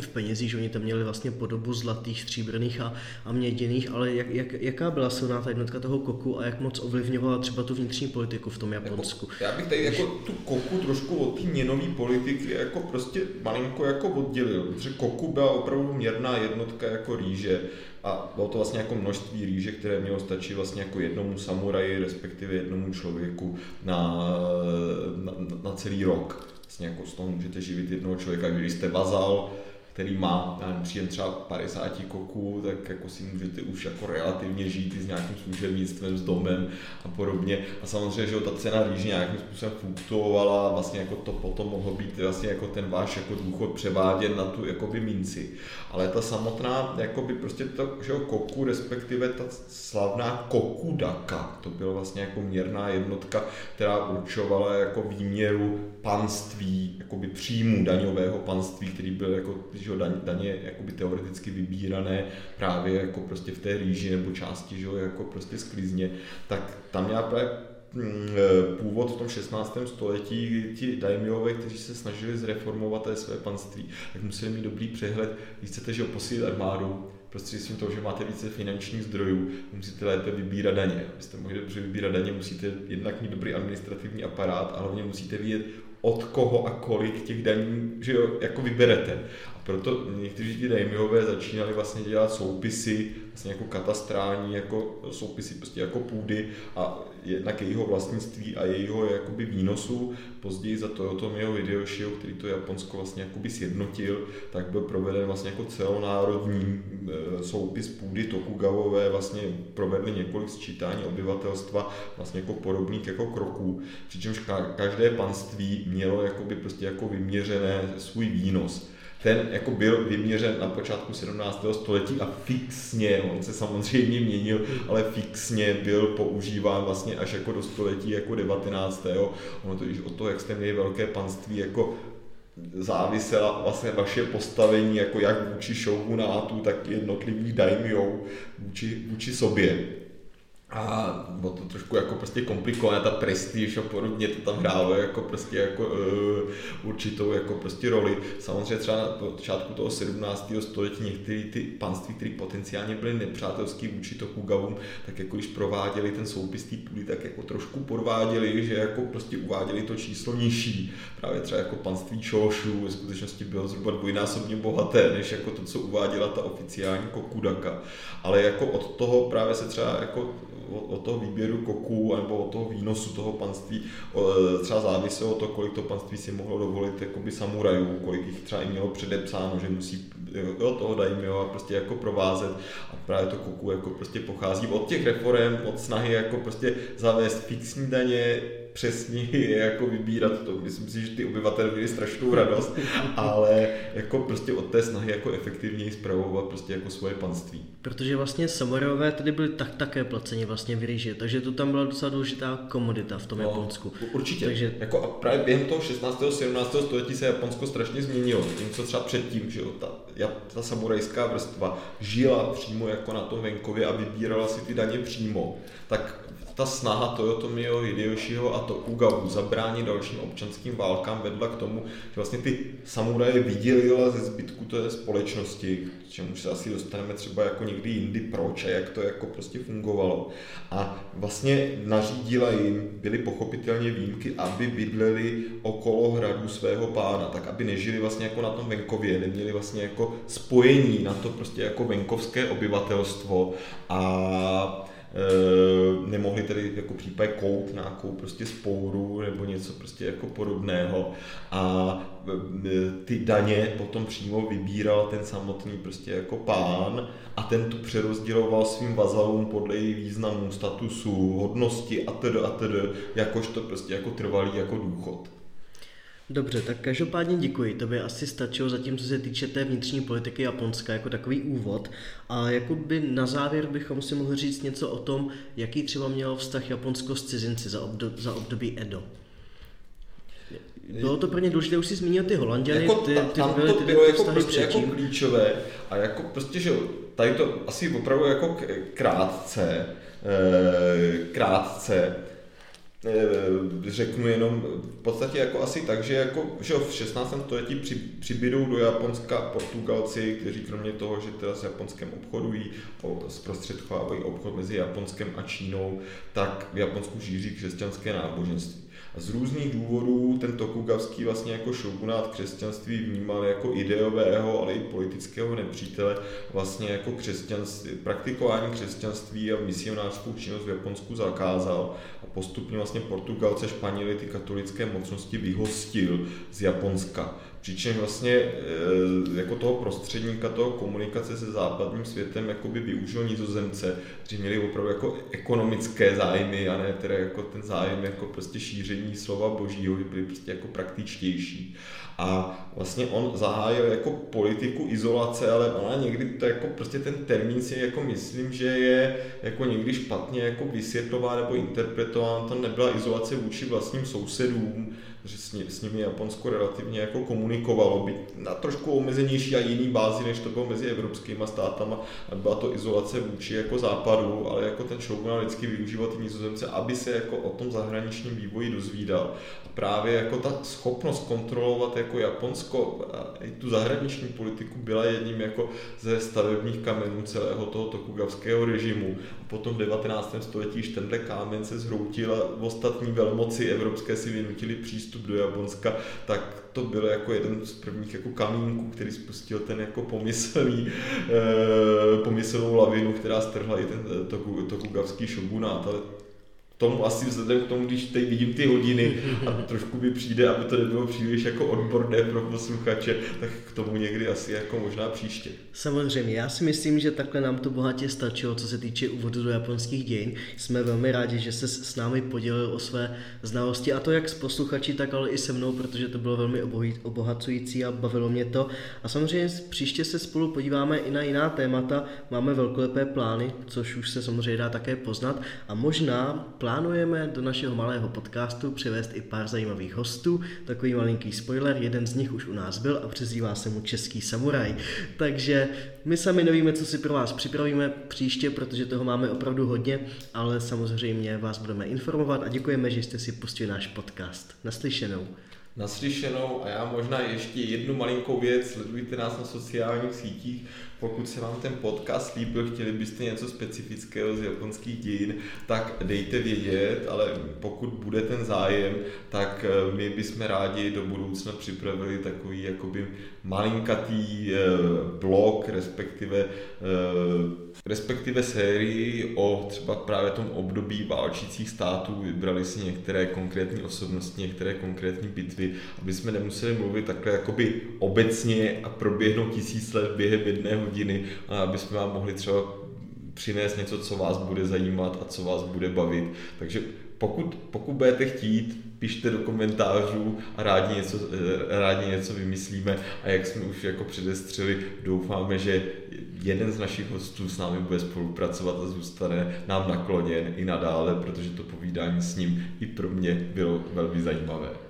v penězích, že oni tam měli vlastně podobu zlatých, stříbrných a měděných, ale jaká byla silná ta jednotka toho koku a jak moc ovlivňovala třeba tu vnitřní politiku v tom Japonsku? Já bych tady jako tu koku trošku od té měnové politiky jako prostě malinko jako oddělil, protože koku byla opravdu měrná jednotka jako rýže a bylo to vlastně jako množství rýže, které mělo stačit vlastně jako jednomu samuraji, respektive jednomu člověku na celý rok. Vlastně jako z toho můžete živit jednoho člověka, když jste vazal, který má příjem třeba 50 koků, tak jako si můžete už jako relativně žít i s nějakým služebnictvem, s domem a podobně. A samozřejmě, že ta cena rýže nějakým způsobem fluktuovala, vlastně jako to potom mohlo být vlastně jako ten váš jako důchod převáděn na tu jakoby minci. Ale ta samotná jakoby prostě to, že koku, respektive ta slavná kokudaka, to byla vlastně jako měrná jednotka, která určovala jako výměru panství, jakoby příjmu daňového panství, který byl jako daně jakoby teoreticky vybírané právě jako prostě v té rýži nebo části, že jako prostě sklizně, tak tam měla právě původ v tom 16. století, kdy ti daimjové, kteří se snažili zreformovat své panství, tak museli mít dobrý přehled, když chcete, že ho posílit armádu, prostřednictvím toho, že máte více finančních zdrojů, musíte lépe vybírat daně. Abyste mohli dobře vybírat daně, musíte jednak mít dobrý administrativní aparát a hlavně musíte vědět, od koho a kolik těch daní, že jo, jako vyberete. A proto někteří ti daimjové začínali vlastně dělat soupisy, vlastně jako katastrální, jako soupisy prostě jako půdy a jednak jejího vlastnictví a jejího jakoby výnosu. Později za Toyotomiho Hideyoshiho, který to Japonsko vlastně jakoby sjednotil, tak byl proveden vlastně jako celonárodní soupis půdy Tokugawové, vlastně provedli několik sčítání obyvatelstva, vlastně jako podobných jako kroků, přičemž každé panství mělo jakoby prostě jako vyměřené svůj výnos. Ten jako byl vyměřen na počátku 17. století a fixně, on se samozřejmě měnil, ale fixně byl používán vlastně až jako do století jako 19. Ono to již od toho, jak jste měli velké panství, jako závisela vlastně vaše postavení jako jak vůči šógunátu, tak jednotlivých daimjou vůči sobě. A bylo to trošku jako prostě komplikované, ta prestiž a podobně, to tam hrálo jako prostě jako určitou jako prostě roli. Samozřejmě třeba na počátku toho 17. století některé ty panství, které potenciálně byly nepřátelské vůči Tokugawům, tak jako když prováděli ten soupis té půdy, tak jako trošku podváděli, že jako prostě uváděli to číslo nižší. Právě třeba jako panství Choshu ve skutečnosti bylo zhruba dvojnásobně bohaté, než jako to, co uváděla ta oficiální Kokudaka. Ale jako od toho právě se třeba jako od toho výběru koků nebo od toho výnosu toho panství třeba záviselo to, kolik to panství si mohlo dovolit jakoby samurajů, kolik jich třeba i mělo předepsáno, že musí toho daimyo a prostě jako provázet a právě to koku jako prostě pochází od těch reforem, od snahy jako prostě zavést fixní daně, přesně jako vybírat to. Myslím si, že ty obyvatelé měli strašnou radost, ale jako prostě od té snahy jako efektivněji spravovat prostě jako svoje panství. Protože vlastně samurajové tady byli také placeni vlastně v rýži, takže to tam byla docela důležitá komodita v tom Japonsku. Určitě. Takže jako a právě během toho 16. 17. století se Japonsko strašně změnilo, tím co třeba předtím, že jo, ta samurajská vrstva žila přímo jako na tom venkově a vybírala si ty daně přímo. Tak Ta snaha Toyotomiho Hideyoshiho a Tokugawu zabránit dalším občanským válkám vedla k tomu, že vlastně ty samuraje vydělila ze zbytku té společnosti, k čemu se asi dostaneme třeba jako někdy jindy proč a jak to jako prostě fungovalo. A vlastně nařídila jim, byly pochopitelně výjimky, aby bydleli okolo hradu svého pána, tak aby nežili vlastně jako na tom venkově, neměli vlastně jako spojení na to prostě jako venkovské obyvatelstvo a nemohli tedy jako případě kout nějakou prostě spouru nebo něco prostě jako podobného a ty daně potom přímo vybíral ten samotný prostě jako pán a ten tu přerozděloval svým vazalům podle jejich významu, statusu, hodnosti atd. Jakožto prostě jako trvalý jako důchod. Dobře, tak každopádně děkuji. To by asi stačilo zatím, co se týče té vnitřní politiky Japonska, jako takový úvod. A jakoby na závěr bychom si mohli říct něco o tom, jaký třeba mělo vztah Japonsko s cizinci za období Edo. Bylo to pro ně důležité, už si zmínil ty Holanděny, jako ty tam byly, to bylo ty jako prostě jako klíčové a jako prostě, že tady to asi opravdu jako krátce. Řeknu jenom v podstatě jako asi tak, že v 16. století přibydou do Japonska Portugalci, kteří kromě toho, že teda s Japonskem obchodují, zprostředkovávají obchod mezi Japonskem a Čínou, tak v Japonsku šíří křesťanské náboženství. A z různých důvodů ten tokugavský vlastně jako šogunát křesťanství vnímal jako ideového, ale i politického nepřítele, vlastně jako křesťanství, praktikování křesťanství a misionářskou činnost v Japonsku zakázal a postupně vlastně Portugalce, Španěli, ty katolické mocnosti vyhostil z Japonska. Přičemž vlastně jako toho prostředníka, toho komunikace se západním světem jakoby využil Nizozemce, kteří měli opravdu jako ekonomické zájmy a ne teda jako ten zájem jako prostě šíření slova božího, byli prostě jako praktičtější. A vlastně on zahájil jako politiku izolace, ale ona někdy to jako prostě ten termín si jako myslím, že je jako někdy špatně jako vysvětlován nebo interpretován, to nebyla izolace vůči vlastním sousedům, že s nimi Japonsko relativně jako komunikovalo, byť na trošku omezenější a jiný bázi, než to bylo mezi evropskýma státama, a byla to izolace vůči jako západu, ale jako ten šogunát vždycky využíval ty Nizozemce, aby se jako o tom zahraničním vývoji dozvídal. A právě jako ta schopnost kontrolovat jako Japonsko a i tu zahraniční politiku byla jedním jako ze stavebních kamenů celého toho tokugavského režimu. A potom v 19. století již tenhle kámen se zhroutil a ostatní velmoci evropské si vynutili přístup do Japonska, tak to byl jako jeden z prvních jako kamínků, který spustil ten jako pomyslnou lavinu, která strhla i ten tokugavský šogunát, ale tomu asi vzhledem k tomu, když teď vidím ty hodiny a trošku mi přijde, aby to nebylo příliš jako odborné pro posluchače, tak k tomu někdy asi jako možná příště. Samozřejmě, já si myslím, že takhle nám to bohatě stačilo, co se týče úvodu do japonských dějin. Jsme velmi rádi, že se s námi podělil o své znalosti, a to jak s posluchači, tak ale i se mnou, protože to bylo velmi obohacující a bavilo mě to. A samozřejmě příště se spolu podíváme i na jiná témata, máme velkolepé plány, což už se samozřejmě dá také poznat a možná plánujeme do našeho malého podcastu přivést i pár zajímavých hostů. Takový malinký spoiler, jeden z nich už u nás byl a přezdívá se mu Český samuraj. Takže my sami nevíme, co si pro vás připravíme příště, protože toho máme opravdu hodně, ale samozřejmě vás budeme informovat a děkujeme, že jste si pustili náš podcast. Naslyšenou a já možná ještě jednu malinkou věc, sledujte nás na sociálních sítích, pokud se vám ten podcast líbil, chtěli byste něco specifického z japonských dějin, tak dejte vědět, ale pokud bude ten zájem, tak my bychom rádi do budoucna připravili takový jakoby malinkatý blog, respektive sérii o třeba právě tom období válčících států, vybrali si některé konkrétní osobnosti, některé konkrétní bitvy, aby jsme nemuseli mluvit takhle jakoby obecně a proběhnout 1000 let během jedné hodiny, aby jsme vám mohli třeba přinést něco, co vás bude zajímat a co vás bude bavit. Takže pokud budete chtít, pište do komentářů a rádi něco vymyslíme a jak jsme už jako předestřeli, doufáme, že jeden z našich hostů s námi bude spolupracovat a zůstane nám nakloněn i nadále, protože to povídání s ním i pro mě bylo velmi zajímavé.